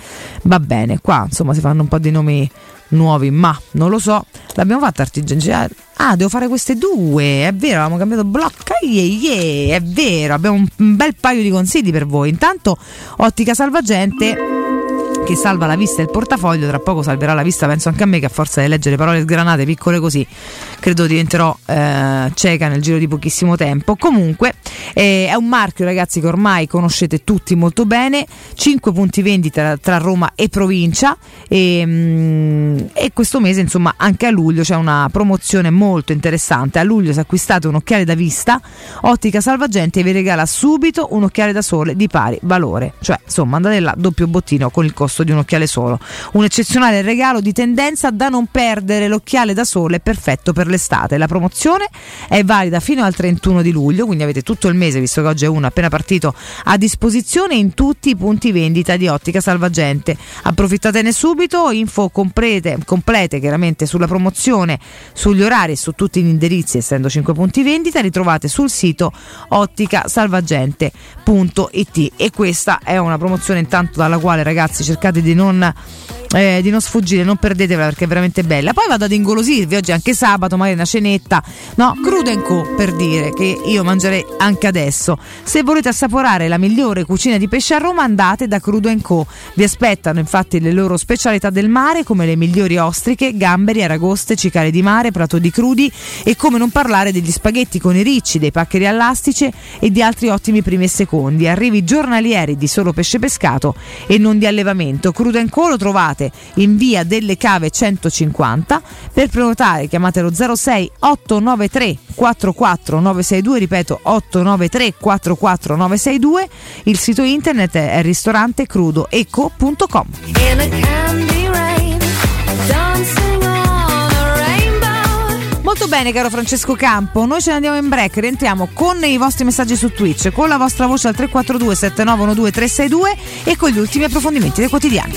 Va bene, qua insomma si fanno un po' di nomi nuovi, ma non lo so, l'abbiamo fatta artigianale. Ah, devo fare queste due, è vero, avevamo cambiato blocca, yeah, yeah, è vero, abbiamo un bel paio di consigli per voi. Intanto Ottica Salvagente, che salva la vista e il portafoglio, tra poco salverà la vista penso anche a me, che a forza di leggere parole sgranate piccole così credo diventerò eh, cieca nel giro di pochissimo tempo. Comunque eh, è un marchio, ragazzi, che ormai conoscete tutti molto bene, cinque punti vendita tra, tra Roma e provincia, e, mh, e questo mese insomma anche a luglio c'è una promozione molto interessante. A luglio se acquistate un occhiale da vista, Ottica Salvagente vi regala subito un occhiale da sole di pari valore, cioè insomma andate là doppio bottino con il costo di un occhiale solo. Un eccezionale regalo di tendenza da non perdere, l'occhiale da sole perfetto per l'estate. La promozione è valida fino al trentuno di luglio, quindi avete tutto il mese, visto che oggi è uno appena partito, a disposizione in tutti i punti vendita di Ottica Salvagente. Approfittatene subito, info complete, complete chiaramente sulla promozione, sugli orari e su tutti gli indirizzi, essendo cinque punti vendita, li trovate sul sito otticasalvagente punto it. E questa è una promozione intanto dalla quale, ragazzi, cercate cercate di non, eh, di non sfuggire, non perdetevela perché è veramente bella. Poi vado ad ingolosirvi, oggi anche sabato, magari una cenetta, no? Crude and Co, per dire, che io mangerei anche adesso. Se volete assaporare la migliore cucina di pesce a Roma, andate da Crude and Co. Vi aspettano infatti le loro specialità del mare, come le migliori ostriche, gamberi, aragoste, cicale di mare, prato di crudi, e come non parlare degli spaghetti con i ricci, dei paccheri all'astice e di altri ottimi primi e secondi. Arrivi giornalieri di solo pesce pescato e non di allevamento. Crudo and Co lo trovate in via delle Cave centocinquanta. Per prenotare chiamate lo zero sei otto nove tre quattro quattro nove sei due, ripeto otto nove tre quattro quattro nove sei due. Il sito internet è ristorante crudo eco punto com. Molto bene, caro Francesco Campo, noi ce ne andiamo in break, rientriamo con i vostri messaggi su Twitch, con la vostra voce al tre quattro due sette nove uno due tre sei due e con gli ultimi approfondimenti dei quotidiani.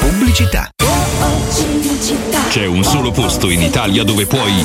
Pubblicità. C'è un solo posto in Italia dove puoi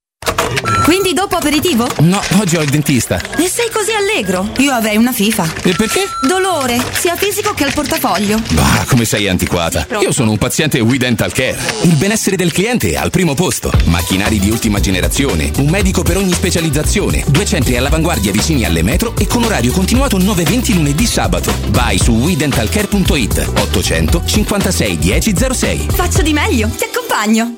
Quindi dopo aperitivo? No, oggi ho il dentista. E sei così allegro? Io avrei una fifa. E perché? Dolore, sia fisico che al portafoglio. Bah, come sei antiquata. Io sono un paziente We Dental Care. Il benessere del cliente è al primo posto. Macchinari di ultima generazione, un medico per ogni specializzazione, due centri all'avanguardia vicini alle metro e con orario continuato nove e venti lunedì sabato. Vai su we dental care punto it, ottocento cinquantasei dieci zero sei. Faccio di meglio, ti accompagno.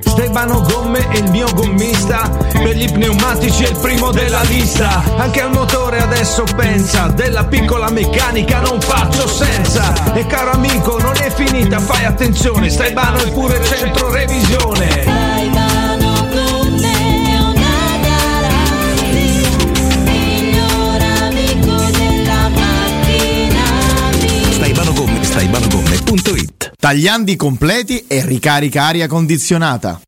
Stefano Gomme è il mio gommista, per gli pneumatici è il primo della lista, anche al motore adesso pensa, della piccola meccanica non faccio senza. E caro amico non è finita, fai attenzione, Stefano è pure centro revisione. Staibano Gomme punto it. Tagliandi completi e ricarica aria condizionata.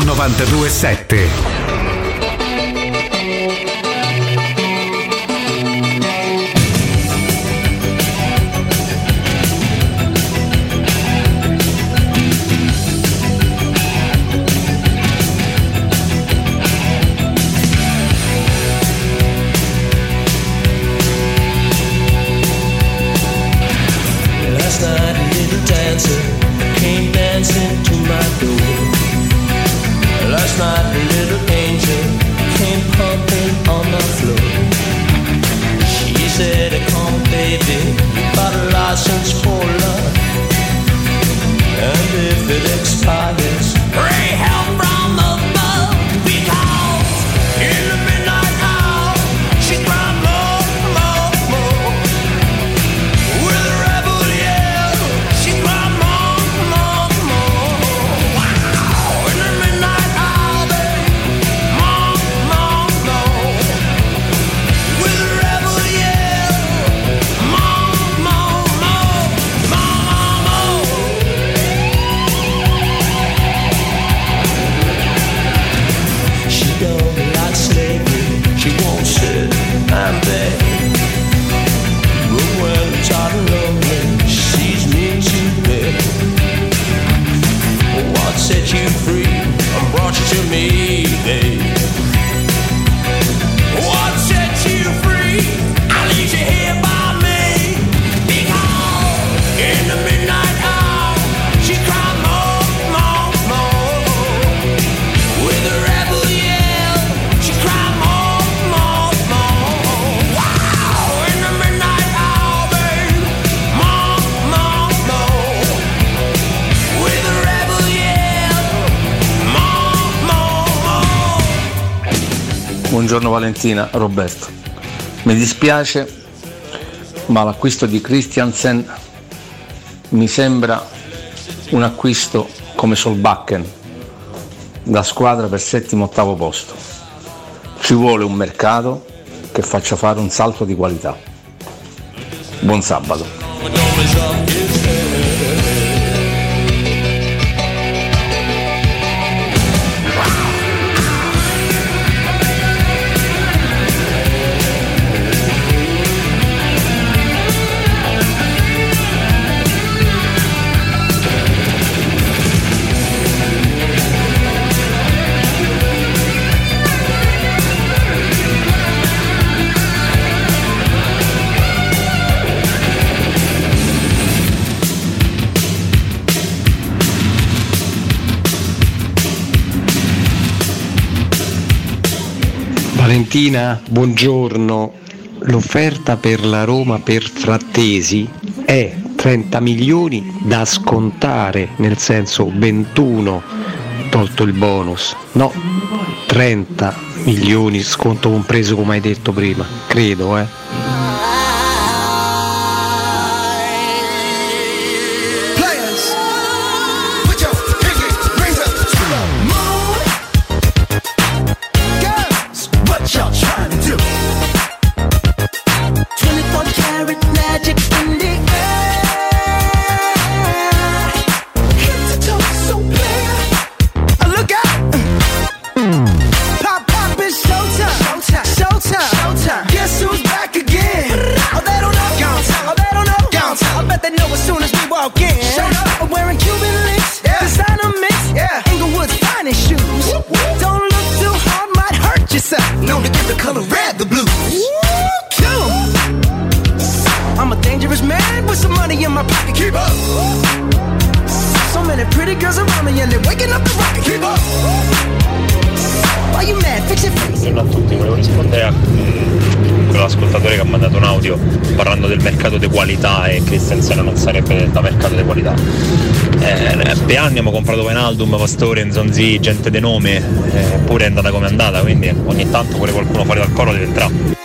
novantadue sette. Buongiorno Valentina, Roberto. Mi dispiace, ma l'acquisto di Christiansen mi sembra un acquisto come Solbakken, da squadra per settimo ottavo posto. Ci vuole un mercato che faccia fare un salto di qualità. Buon sabato. Valentina, buongiorno. L'offerta per la Roma per Frattesi è trenta milioni da scontare, nel senso ventuno tolto il bonus, no, trenta milioni sconto compreso come hai detto prima, credo eh. Buongiorno a tutti, volevo rispondere a quell'ascoltatore che ha mandato un audio parlando del mercato di qualità e che senza non sarebbe da mercato di qualità. Eh, per anni abbiamo comprato Wijnaldum, Pastore, Nzonzi, gente di nome, eh, pure è andata come è andata, quindi ogni tanto pure qualcuno fuori dal coro deve entrare.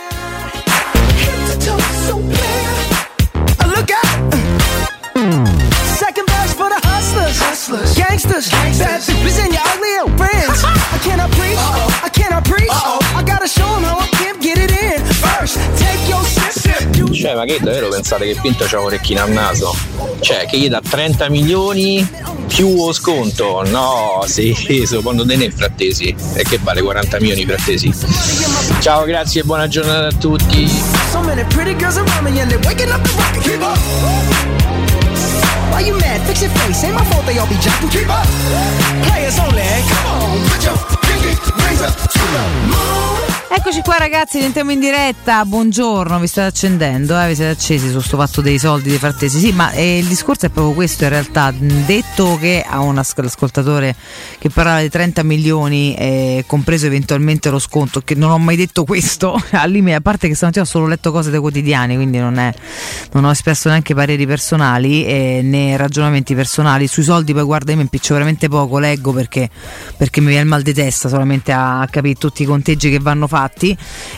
Cioè, ma che davvero pensate che Pinto c'ha un'orecchina al naso? Cioè, che gli dà trenta milioni più sconto? No, sì, secondo te ne Frattesi. E che vale quaranta milioni Frattesi? Ciao, grazie e buona giornata a tutti. Eccoci qua ragazzi, rientriamo in diretta. Buongiorno, vi state accendendo, eh? Vi siete accesi su sto fatto dei soldi dei Frattesi. Sì, ma eh, il discorso è proprio questo in realtà. Detto che a un ascoltatore che parlava di trenta milioni, eh, compreso eventualmente lo sconto, che non ho mai detto questo, a limite, a parte che stamattina ho solo letto cose dai quotidiani, quindi non, è, non ho espresso neanche pareri personali eh, né ragionamenti personali. Sui soldi poi guarda, io mi impiccio veramente poco, leggo perché, perché mi viene il mal di testa solamente a capire tutti i conteggi che vanno fatti.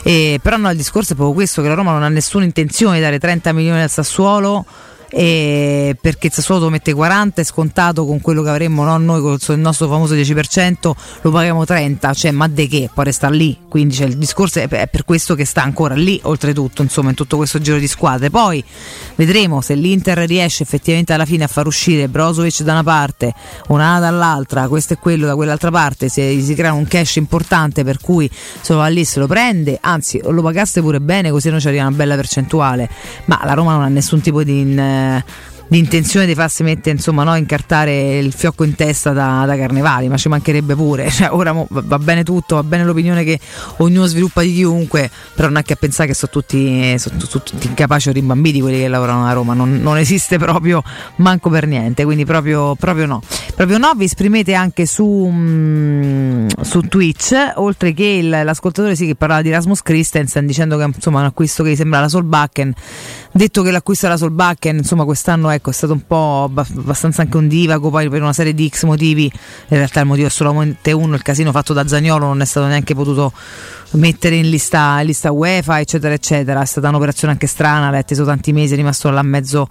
Eh, però no, il discorso è proprio questo, che la Roma non ha nessuna intenzione di dare trenta milioni al Sassuolo, eh, perché il Sassuolo lo mette quaranta, è scontato con quello che avremmo, no? Noi con il nostro famoso dieci per cento lo paghiamo trenta, cioè ma de che? Poi resta lì, quindi cioè, il discorso è per questo che sta ancora lì, oltretutto insomma in tutto questo giro di squadre. Poi vedremo se l'Inter riesce effettivamente alla fine a far uscire Brozovic da una parte, Onana dall'altra, questo e quello da quell'altra parte, se si crea un cash importante per cui se lo va lì se lo prende, anzi lo pagasse pure bene così non ci arriva una bella percentuale, ma la Roma non ha nessun tipo di in, l'intenzione di farsi mettere insomma no, incartare il fiocco in testa da, da Carnevale, ma ci mancherebbe pure, cioè, ora mo, va bene tutto, va bene l'opinione che ognuno sviluppa di chiunque, però non è che a pensare che sono tutti, eh, sono tutti incapaci o rimbambiti quelli che lavorano a Roma, non, non esiste proprio manco per niente, quindi proprio, proprio no proprio no, vi esprimete anche su mh, su Twitch, oltre che il, l'ascoltatore sì, che parlava di Rasmus Christensen dicendo che insomma un acquisto che gli sembra la Solbakken. detto che l'acquisto era Solbakken, insomma quest'anno ecco, è stato un po' abbastanza anche ondivago, poi per una serie di X motivi, in realtà il motivo è solamente uno, il casino fatto da Zaniolo, non è stato neanche potuto mettere in lista, in lista UEFA eccetera eccetera, è stata un'operazione anche strana, l'ha atteso tanti mesi, è rimasto là mezzo,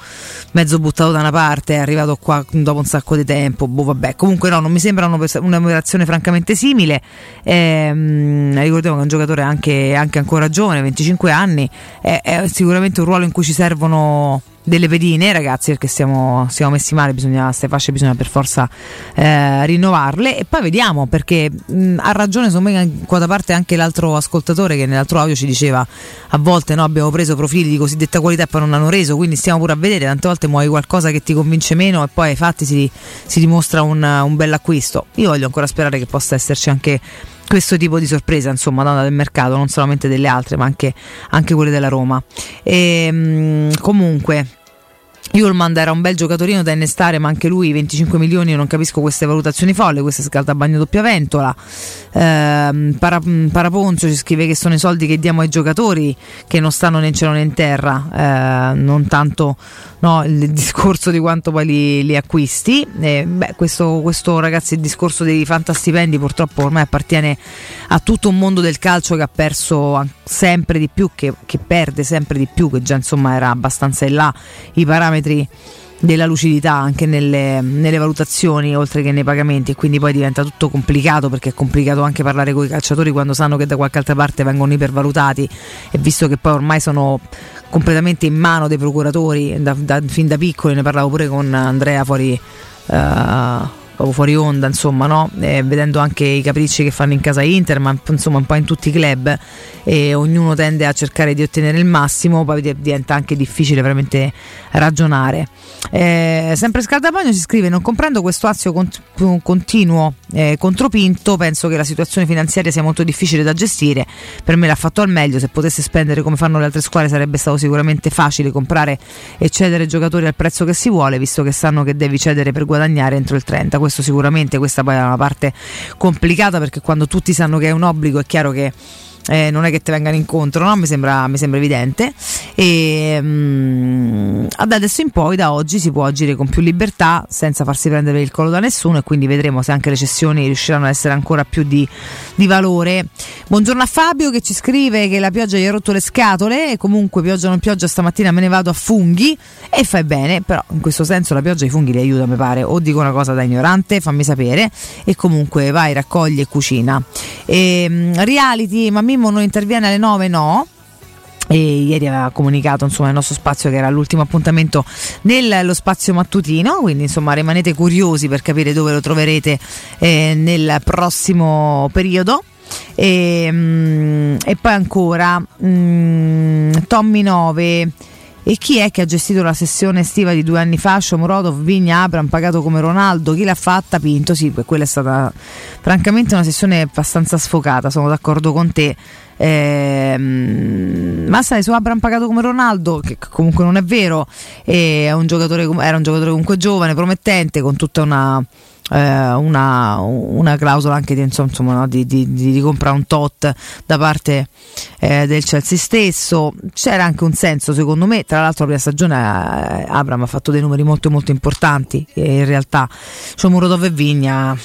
mezzo buttato da una parte, è arrivato qua dopo un sacco di tempo, boh vabbè, comunque no, non mi sembra un'operazione francamente simile. ehm, ricordiamo che è un giocatore anche, anche ancora giovane, venticinque anni, è, è sicuramente un ruolo in cui ci servono delle pedine, ragazzi, perché siamo, siamo messi male, bisogna, queste fasce bisogna per forza eh, rinnovarle e poi vediamo, perché mh, ha ragione secondo me qua da parte anche l'altro ascoltatore che nell'altro audio ci diceva a volte no, abbiamo preso profili di cosiddetta qualità e poi non hanno reso, quindi stiamo pure a vedere, tante volte muovi qualcosa che ti convince meno e poi ai fatti si, si dimostra un, un bel acquisto. Io voglio ancora sperare che possa esserci anche questo tipo di sorpresa, insomma, del mercato, non solamente delle altre, ma anche, anche quelle della Roma. E, comunque, Yulmand era un bel giocatorino da innestare, ma anche lui venticinque milioni, io non capisco queste valutazioni folle, questa scaldabagno doppia ventola. eh, Para, Paraponzio ci scrive che sono i soldi che diamo ai giocatori che non stanno né in cielo né in terra, eh, non tanto no, il discorso di quanto poi li, li acquisti. eh, beh, questo, questo ragazzi, il discorso dei fantastipendi purtroppo ormai appartiene a tutto un mondo del calcio che ha perso sempre di più, che, che perde sempre di più, che già insomma era abbastanza in là i parametri della lucidità anche nelle, nelle valutazioni oltre che nei pagamenti, e quindi poi diventa tutto complicato, perché è complicato anche parlare con i calciatori quando sanno che da qualche altra parte vengono ipervalutati, e visto che poi ormai sono completamente in mano dei procuratori da, da, fin da piccoli, ne parlavo pure con Andrea fuori uh, fuori onda insomma no, eh, vedendo anche i capricci che fanno in casa Inter, ma insomma un po' in tutti i club, e ognuno tende a cercare di ottenere il massimo, poi diventa anche difficile veramente ragionare. eh, sempre Scaldapagno ci scrive: non comprendo questo azio cont- continuo eh, contro Pinto, penso che la situazione finanziaria sia molto difficile da gestire, per me l'ha fatto al meglio, se potesse spendere come fanno le altre squadre sarebbe stato sicuramente facile comprare e cedere giocatori al prezzo che si vuole, visto che sanno che devi cedere per guadagnare entro il trenta. Questo sicuramente, questa poi è una parte complicata, perché quando tutti sanno che è un obbligo è chiaro che eh, non è che te vengano incontro, no? mi, sembra, mi sembra evidente. E um, ad adesso in poi, da oggi, si può agire con più libertà senza farsi prendere il collo da nessuno, e quindi vedremo se anche le cessioni riusciranno ad essere ancora più di, di valore. Buongiorno a Fabio che ci scrive che la pioggia gli ha rotto le scatole, e comunque pioggia o non pioggia stamattina me ne vado a funghi, e fai bene, però in questo senso la pioggia i funghi li aiuta, mi pare, o dico una cosa da ignorante, fammi sapere. E comunque vai, raccogli e cucina. E, um, reality, ma Mimmo non interviene alle nove? No. E ieri aveva comunicato insomma il nostro spazio che era l'ultimo appuntamento nello spazio mattutino, quindi insomma rimanete curiosi per capire dove lo troverete eh, nel prossimo periodo. E, mm, e poi ancora mm, Tommy nove: e chi è che ha gestito la sessione estiva di due anni fa? Shomurodov, Vigna, Abram, pagato come Ronaldo, chi l'ha fatta? Pinto. Sì, quella è stata francamente una sessione abbastanza sfocata, sono d'accordo con te. Eh, ma sai, su Abram pagato come Ronaldo, che comunque non è vero, è un giocatore, era un giocatore comunque giovane, promettente, con tutta una eh, una, una clausola anche di, insomma, no, di, di, di, di compra un tot da parte eh, del Chelsea stesso. C'era anche un senso secondo me, tra l'altro la prima stagione eh, Abram ha fatto dei numeri molto molto importanti, e in realtà Shomurodov e Vigna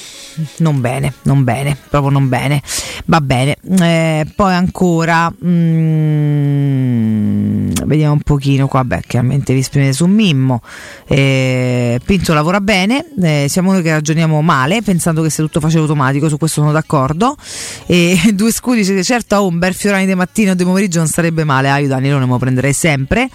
non bene, non bene, proprio non bene, va bene. eh, poi ancora mm, vediamo un pochino qua, beh chiaramente vi esprimete su Mimmo. eh, Pinto lavora bene, eh, siamo noi che ragioniamo male pensando che sia tutto facile automatico, su questo sono d'accordo. E due scudi certo a Umber, Fiorani di mattina o di pomeriggio non sarebbe male, ah io Danilo non me lo prenderei sempre.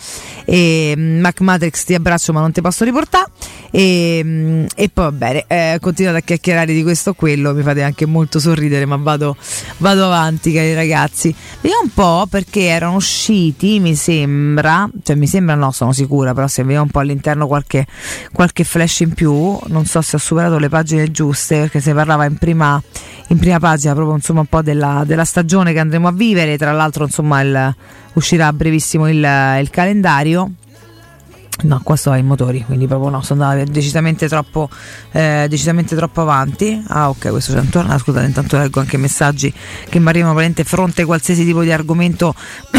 E Mac Matrix, ti abbraccio ma non ti posso riportare. E, e poi va bene, eh, continuate a chiacchierare di questo o quello, mi fate anche molto sorridere, ma vado, vado avanti cari ragazzi. Vediamo un po', perché erano usciti mi sembra, cioè mi sembra no, sono sicura, però se vediamo un po' all'interno qualche, qualche flash in più, non so se ho superato le pagine giuste, perché se parlava in prima, in prima pagina proprio insomma un po' della, della stagione che andremo a vivere, tra l'altro insomma il, uscirà brevissimo il, il calendario. No, qua sto ai motori, quindi proprio no, sono andata decisamente troppo eh, decisamente troppo avanti. Ah, ok, questo c'è intorno. Ah, scusate, intanto leggo anche messaggi che mi arrivano veramente fronte a qualsiasi tipo di argomento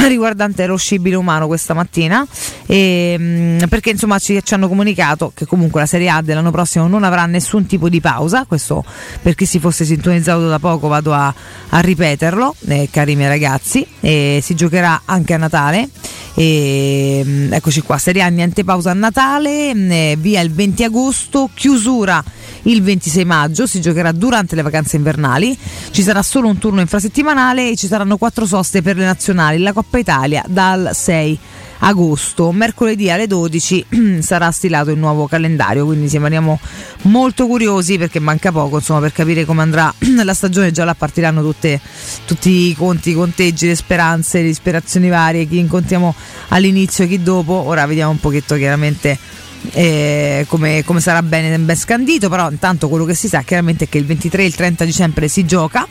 riguardante lo scibile umano questa mattina, e, perché insomma ci, ci hanno comunicato che comunque la Serie A dell'anno prossimo non avrà nessun tipo di pausa. Questo per chi si fosse sintonizzato da poco vado a, a ripeterlo, eh, cari miei ragazzi, eh, si giocherà anche a Natale. E, eccoci qua, Serie A niente pausa a Natale, eh, via il venti agosto, chiusura il ventisei maggio, si giocherà durante le vacanze invernali, ci sarà solo un turno infrasettimanale e ci saranno quattro soste per le nazionali, la Coppa Italia dal sei agosto. Mercoledì alle dodici sarà stilato il nuovo calendario, quindi rimaniamo molto curiosi perché manca poco insomma per capire come andrà la stagione. Già là partiranno tutte, tutti i conti, i conteggi, le speranze, le ispirazioni varie, chi incontriamo all'inizio, chi dopo. Ora vediamo un pochetto chiaramente Eh, come, come sarà bene ben scandito, però intanto quello che si sa chiaramente è che il ventitré e il trenta dicembre si gioca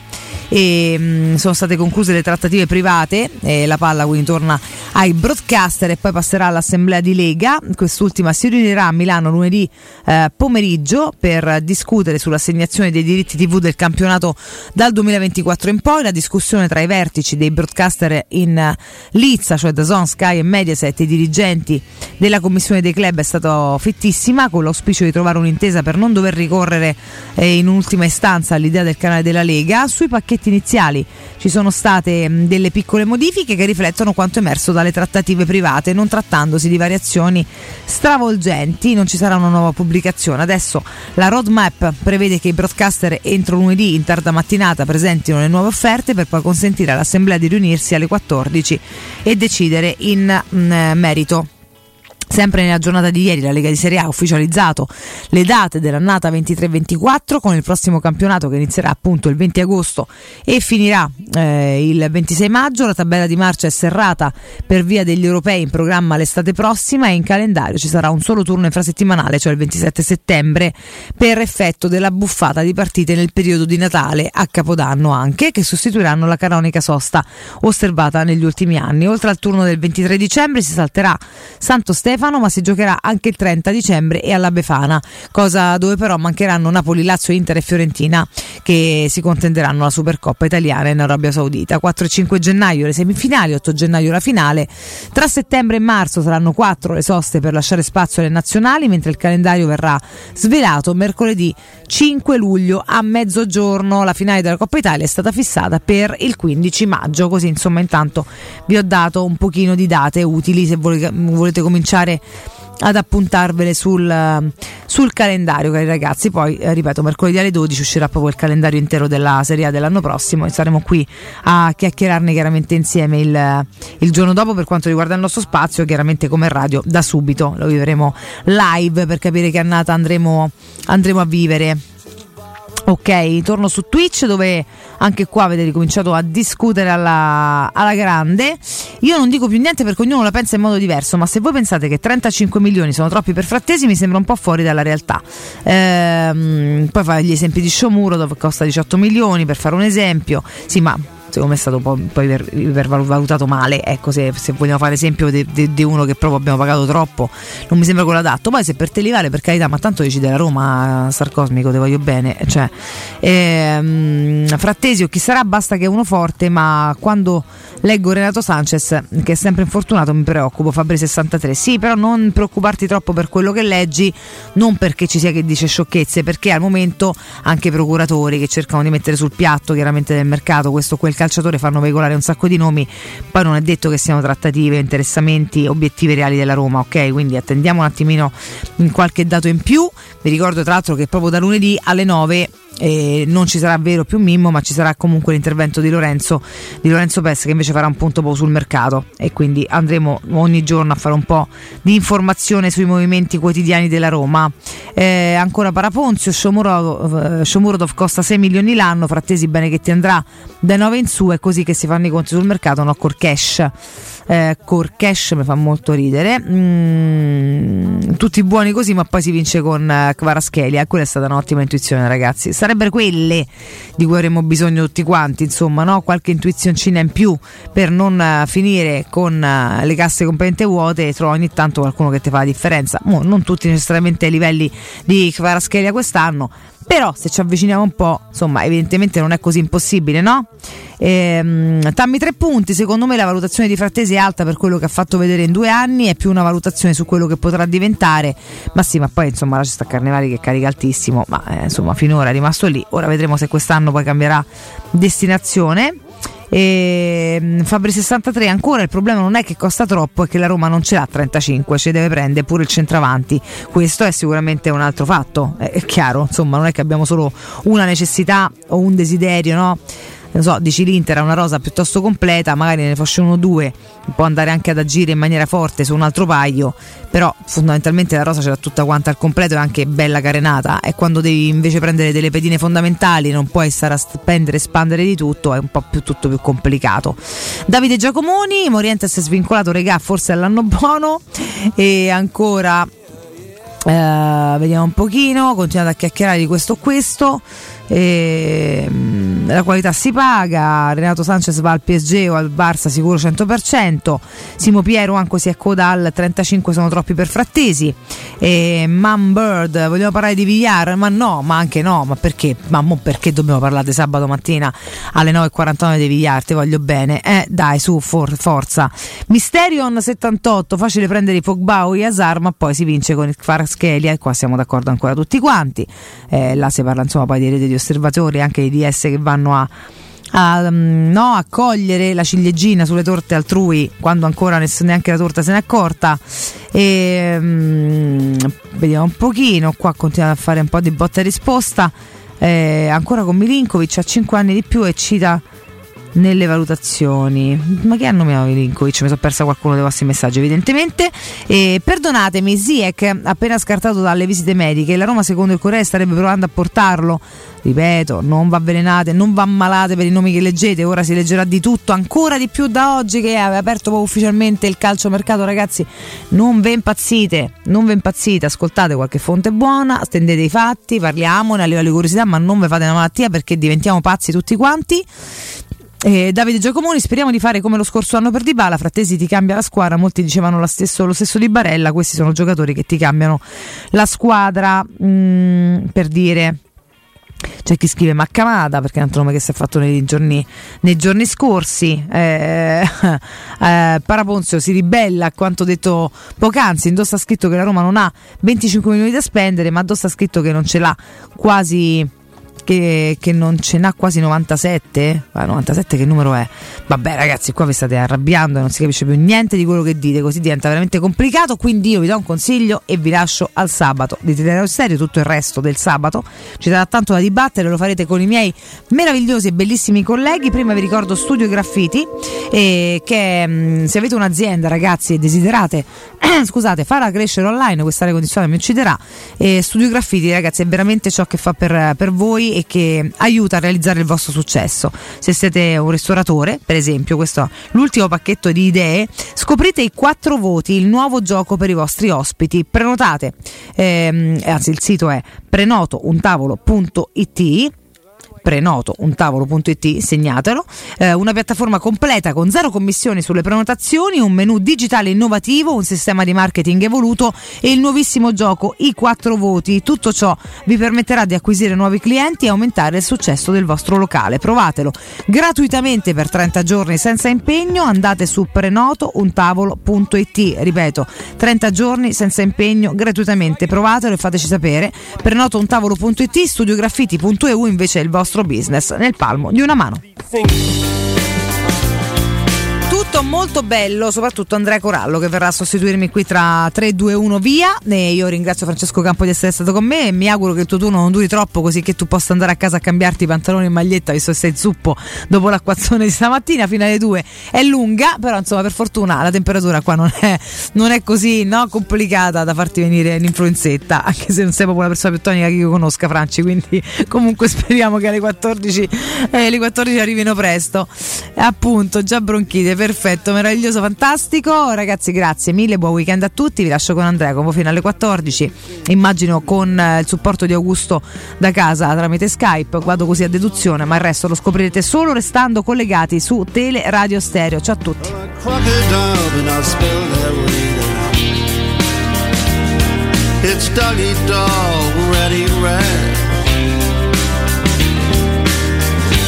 e mh, sono state concluse le trattative private e la palla quindi torna ai broadcaster e poi passerà all'assemblea di Lega. Quest'ultima si riunirà a Milano lunedì eh, pomeriggio per discutere sull'assegnazione dei diritti tivù del campionato dal duemilaventiquattro in poi. La discussione tra i vertici dei broadcaster in lizza, cioè D A Z N, Sky e Mediaset, e i dirigenti della commissione dei club è stata fittissima, con l'auspicio di trovare un'intesa per non dover ricorrere eh, in ultima istanza all'idea del canale della Lega. Sui pacchetti iniziali ci sono state mh, delle piccole modifiche che riflettono quanto emerso dalle trattative private, non trattandosi di variazioni stravolgenti. Non ci sarà una nuova pubblicazione. Adesso la roadmap prevede che i broadcaster entro lunedì in tarda mattinata presentino le nuove offerte per poi consentire all'assemblea di riunirsi alle quattordici e decidere in mh, merito. Sempre nella giornata di ieri la Lega di Serie A ha ufficializzato le date dell'annata ventitré ventiquattro, con il prossimo campionato che inizierà appunto il venti agosto e finirà eh, il ventisei maggio. La tabella di marcia è serrata per via degli europei in programma l'estate prossima e in calendario ci sarà un solo turno infrasettimanale, cioè il ventisette settembre, per effetto della buffata di partite nel periodo di Natale a Capodanno anche, che sostituiranno la canonica sosta osservata negli ultimi anni. Oltre al turno del ventitré dicembre si salterà Santo Stefano, ma si giocherà anche il trenta dicembre e alla Befana, cosa dove però mancheranno Napoli, Lazio, Inter e Fiorentina, che si contenderanno la Supercoppa italiana in Arabia Saudita. quattro e cinque gennaio le semifinali, otto gennaio la finale. Tra settembre e marzo saranno quattro le soste per lasciare spazio alle nazionali, mentre il calendario verrà svelato mercoledì cinque luglio a mezzogiorno. La finale della Coppa Italia è stata fissata per il quindici maggio. Così insomma intanto vi ho dato un pochino di date utili se volete cominciare ad appuntarvele sul, sul calendario, cari ragazzi. Poi eh, ripeto, mercoledì alle dodici uscirà proprio il calendario intero della Serie A dell'anno prossimo e saremo qui a chiacchierarne chiaramente insieme il, il giorno dopo. Per quanto riguarda il nostro spazio, chiaramente come radio da subito lo vivremo live per capire che annata andremo, andremo a vivere. Ok, torno su Twitch dove anche qua avete ricominciato a discutere alla, alla grande. Io non dico più niente perché ognuno la pensa in modo diverso, ma se voi pensate che trentacinque milioni sono troppi per Frattesi mi sembra un po' fuori dalla realtà. Ehm, poi fa gli esempi di Sciomuro dove costa diciotto milioni per fare un esempio. Sì, ma secondo me è stato poi valutato male, ecco, se, se vogliamo fare esempio di uno che proprio abbiamo pagato troppo, non mi sembra quello adatto. Poi se per te li vale, per carità, ma tanto decide la Roma, Star Cosmico, te voglio bene, cioè ehm, Frattesi o chi sarà, basta che è uno forte. Ma quando leggo Renato Sanchez, che è sempre infortunato, mi preoccupo. Fabri sessantatré, sì, però non preoccuparti troppo per quello che leggi, non perché ci sia che dice sciocchezze, perché al momento anche i procuratori che cercano di mettere sul piatto chiaramente del mercato questo quel calciatore fanno veicolare un sacco di nomi, poi non è detto che siano trattative, interessamenti, obiettivi reali della Roma, ok? Quindi attendiamo un attimino in qualche dato in più. Vi ricordo tra l'altro che proprio da lunedì alle nove eh, non ci sarà vero più Mimmo, ma ci sarà comunque l'intervento di Lorenzo di Lorenzo Pes, che invece farà un punto po' sul mercato, e quindi andremo ogni giorno a fare un po' di informazione sui movimenti quotidiani della Roma. Eh, ancora Paraponzio, Shomurodov, Shomurodov costa sei milioni l'anno, Frattesi bene che ti andrà dai nove in su, è così che si fanno i conti sul mercato, no col cash. eh, Korkesh mi fa molto ridere. Mm, tutti buoni così, ma poi si vince con Kvaratskhelia. Quella è stata un'ottima intuizione, ragazzi. Sarebbero quelle di cui avremmo bisogno tutti quanti, insomma, no? Qualche intuizioncina in più per non finire con le casse completamente vuote. Trovo ogni tanto qualcuno che ti fa la differenza. Mo, non tutti necessariamente ai livelli di Kvaratskhelia quest'anno, però se ci avviciniamo un po', insomma, evidentemente non è così impossibile, no? Ehm, tammi tre punti. Secondo me la valutazione di Frattesi è alta per quello che ha fatto vedere in due anni, è più una valutazione su quello che potrà diventare. Ma sì, ma poi insomma là c'è sta Carnevale che carica altissimo, ma eh, insomma finora è rimasto lì. Ora vedremo se quest'anno poi cambierà destinazione. E Fabri sessantatré, ancora il problema non è che costa troppo, è che la Roma non ce l'ha trentacinque, ce deve prendere pure il centravanti. Questo è sicuramente un altro fatto, è chiaro, insomma non è che abbiamo solo una necessità o un desiderio, no? Non so, dici l'Inter ha una rosa piuttosto completa, magari ne fosse uno o due, può andare anche ad agire in maniera forte su un altro paio, però fondamentalmente la rosa ce l'ha tutta quanta al completo e anche bella carenata. E quando devi invece prendere delle pedine fondamentali, non puoi stare a spendere e espandere di tutto, è un po' più tutto più complicato. Davide Giacomoni, Morientes è svincolato, regà, forse all'anno buono. E ancora Uh, vediamo un pochino, continuate a chiacchierare di questo questo e, um, la qualità si paga. Renato Sanchez va al P S G o al Barça sicuro cento per cento. Simo Piero anche si accoda al trentacinque, sono troppi per Frattesi. E Man Bird, vogliamo parlare di V R? Ma no, ma anche no, ma perché? Ma mo perché dobbiamo parlare sabato mattina alle nove e quarantanove di V R? Ti voglio bene, eh dai su, for- forza. Mysterion settantotto, facile prendere i Pogba o i Hazard, ma poi si vince con il Kvaratskhelia. E qua siamo d'accordo ancora tutti quanti. Eh, là si parla insomma poi di rete di osservatori, anche di D S che vanno a, a, no, a cogliere la ciliegina sulle torte altrui quando ancora ness- neanche la torta se n'è accorta. E, um, vediamo un pochino, qua continuano a fare un po' di botta e risposta. Eh, ancora con Milinkovic, ha cinque anni di più e cita nelle valutazioni. Ma che anno mi ha Milinkovic? Mi sono persa qualcuno dei vostri messaggi evidentemente. E perdonatemi, Ziyech appena scartato dalle visite mediche, la Roma secondo il Corriere starebbe provando a portarlo. Ripeto, non va avvelenate, non va ammalate per i nomi che leggete. Ora si leggerà di tutto, ancora di più da oggi che aveva aperto ufficialmente il calciomercato. Ragazzi, non ve impazzite, non ve impazzite, ascoltate qualche fonte buona, stendete i fatti, parliamone a livello di curiosità, ma non ve fate una malattia perché diventiamo pazzi tutti quanti. Eh, Davide Giacomoni, speriamo di fare come lo scorso anno per Dybala. Frattesi ti cambia la squadra, molti dicevano lo stesso, lo stesso di Barella. Questi sono giocatori che ti cambiano la squadra, mm, per dire. C'è chi scrive Maccamata perché è un altro nome che si è fatto nei giorni, nei giorni scorsi. eh, eh, Paraponzio si ribella a quanto detto poc'anzi. Indossa ha scritto che la Roma non ha venticinque milioni da spendere, ma Indossa ha scritto che non ce l'ha quasi, Che, che non ce n'ha quasi novantasette. Ma novantasette che numero è? Vabbè ragazzi, qua vi state arrabbiando e non si capisce più niente di quello che dite, così diventa veramente complicato. Quindi io vi do un consiglio e vi lascio al sabato di Teleradio Stereo. Tutto il resto del sabato ci sarà tanto da dibattere, lo farete con i miei meravigliosi e bellissimi colleghi. Prima vi ricordo Studio Graffiti, eh, che mh, se avete un'azienda ragazzi e desiderate scusate, farla crescere online, quest'area condizionata mi ucciderà. eh, Studio Graffiti ragazzi è veramente ciò che fa per, per voi e che aiuta a realizzare il vostro successo. Se siete un ristoratore, per esempio, questo è l'ultimo pacchetto di idee. Scoprite i quattro voti, il nuovo gioco per i vostri ospiti. Prenotate, ehm, anzi il sito è prenoto un tavolo punto it, prenoto un tavolo punto it, segnatelo. Eh, una piattaforma completa con zero commissioni sulle prenotazioni, un menu digitale innovativo, un sistema di marketing evoluto e il nuovissimo gioco I quattro voti. Tutto ciò vi permetterà di acquisire nuovi clienti e aumentare il successo del vostro locale. Provatelo gratuitamente per trenta giorni senza impegno. Andate su prenoto un tavolo punto it, ripeto, trenta giorni senza impegno, gratuitamente. Provatelo e fateci sapere. prenoto un tavolo punto it, studio graffiti punto e u invece è il vostro business nel palmo di una mano. Tutto molto bello, soprattutto Andrea Corallo che verrà a sostituirmi qui tra tre, due, uno via. E io ringrazio Francesco Campo di essere stato con me e mi auguro che il tuo turno non duri troppo, così che tu possa andare a casa a cambiarti pantaloni e maglietta, visto che sei zuppo dopo l'acquazzone di stamattina. Fino alle due è lunga, però insomma per fortuna la temperatura qua non è, non è così, no, complicata da farti venire l'influenzetta, anche se non sei proprio una persona più tonica che io conosca, Franci, quindi comunque speriamo che alle quattordici, eh, alle quattordici arrivino presto, appunto già bronchite per perfetto, meraviglioso, fantastico. Ragazzi, grazie mille, buon weekend a tutti. Vi lascio con Andrea Combo fino alle quattordici, immagino con eh, il supporto di Augusto da casa tramite Skype, vado così a deduzione, ma il resto lo scoprirete solo restando collegati su Teleradio Stereo. Ciao a tutti. It's Dougie Dog, ready, red.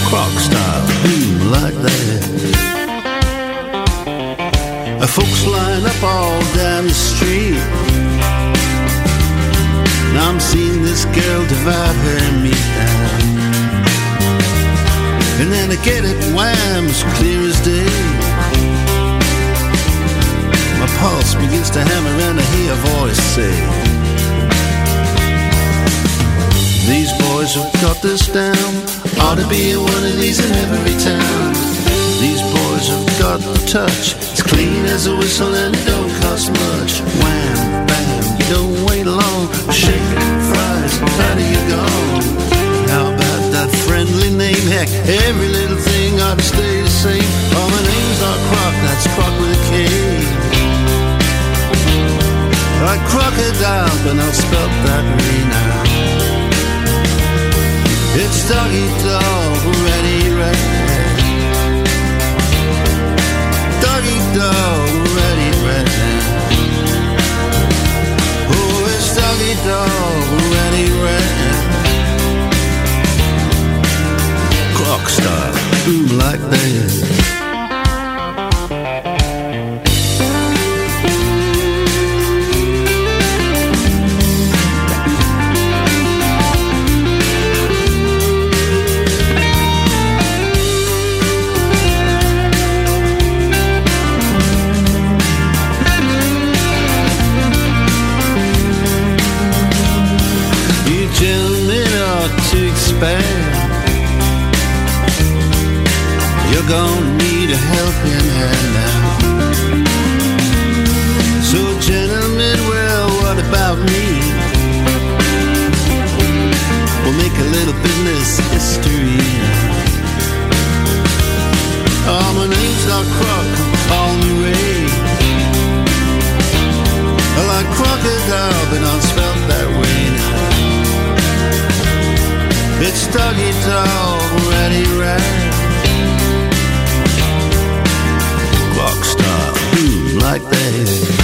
Croc style, ooh, like that. Folks line up all down the street. Now I'm seeing this girl divide her and me down. And then I get it, wham, as clear as day. My pulse begins to hammer and I hear a voice say, these boys have got this down. Ought to be one of these in every town. These boys have got the touch. It's clean as a whistle and it don't cost much. Wham, bam, you don't wait long. Shake it, fries, patty, you're gone. How about that friendly name? Heck, every little thing ought to stay the same. Oh, my name's not Croc, that's Croc with a K. Like crocodile, but not spelt that way now. It's Dougie Dog, ready, ready. Dougie Dog, ready, ready. Oh, it's Dougie Dog, ready, ready. Clock style, boom like that. You're gonna need a helping hand now. So gentlemen, well, what about me? We'll make a little business history. Oh, my name's not Croc, call me Ray. I like crocodile, but not spelled that way now. It's Dougie Dog, ready, ready. Rock star, boom, like that.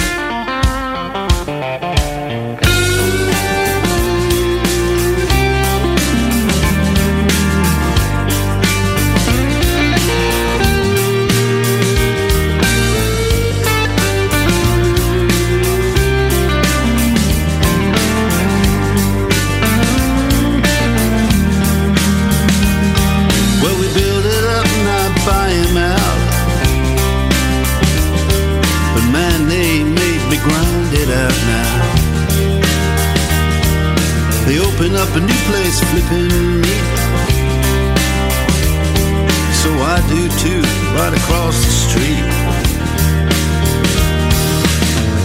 Up a new place flipping me, so I do too, right across the street.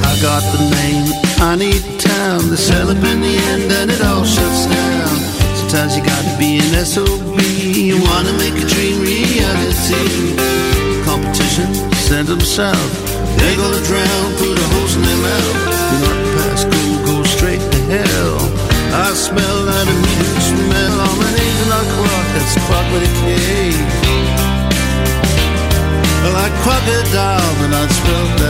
I got the name, I need the town. They sell up in the end and it all shuts down. Sometimes you gotta be an S O B. You wanna make a dream reality. Competition, send them south. They're gonna drown, put a hose in their mouth. Not past school, go straight to hell. I smell that immediate smell. Oh, my name's not Croc, that's Croc with a K. Like crocodile, but not spelled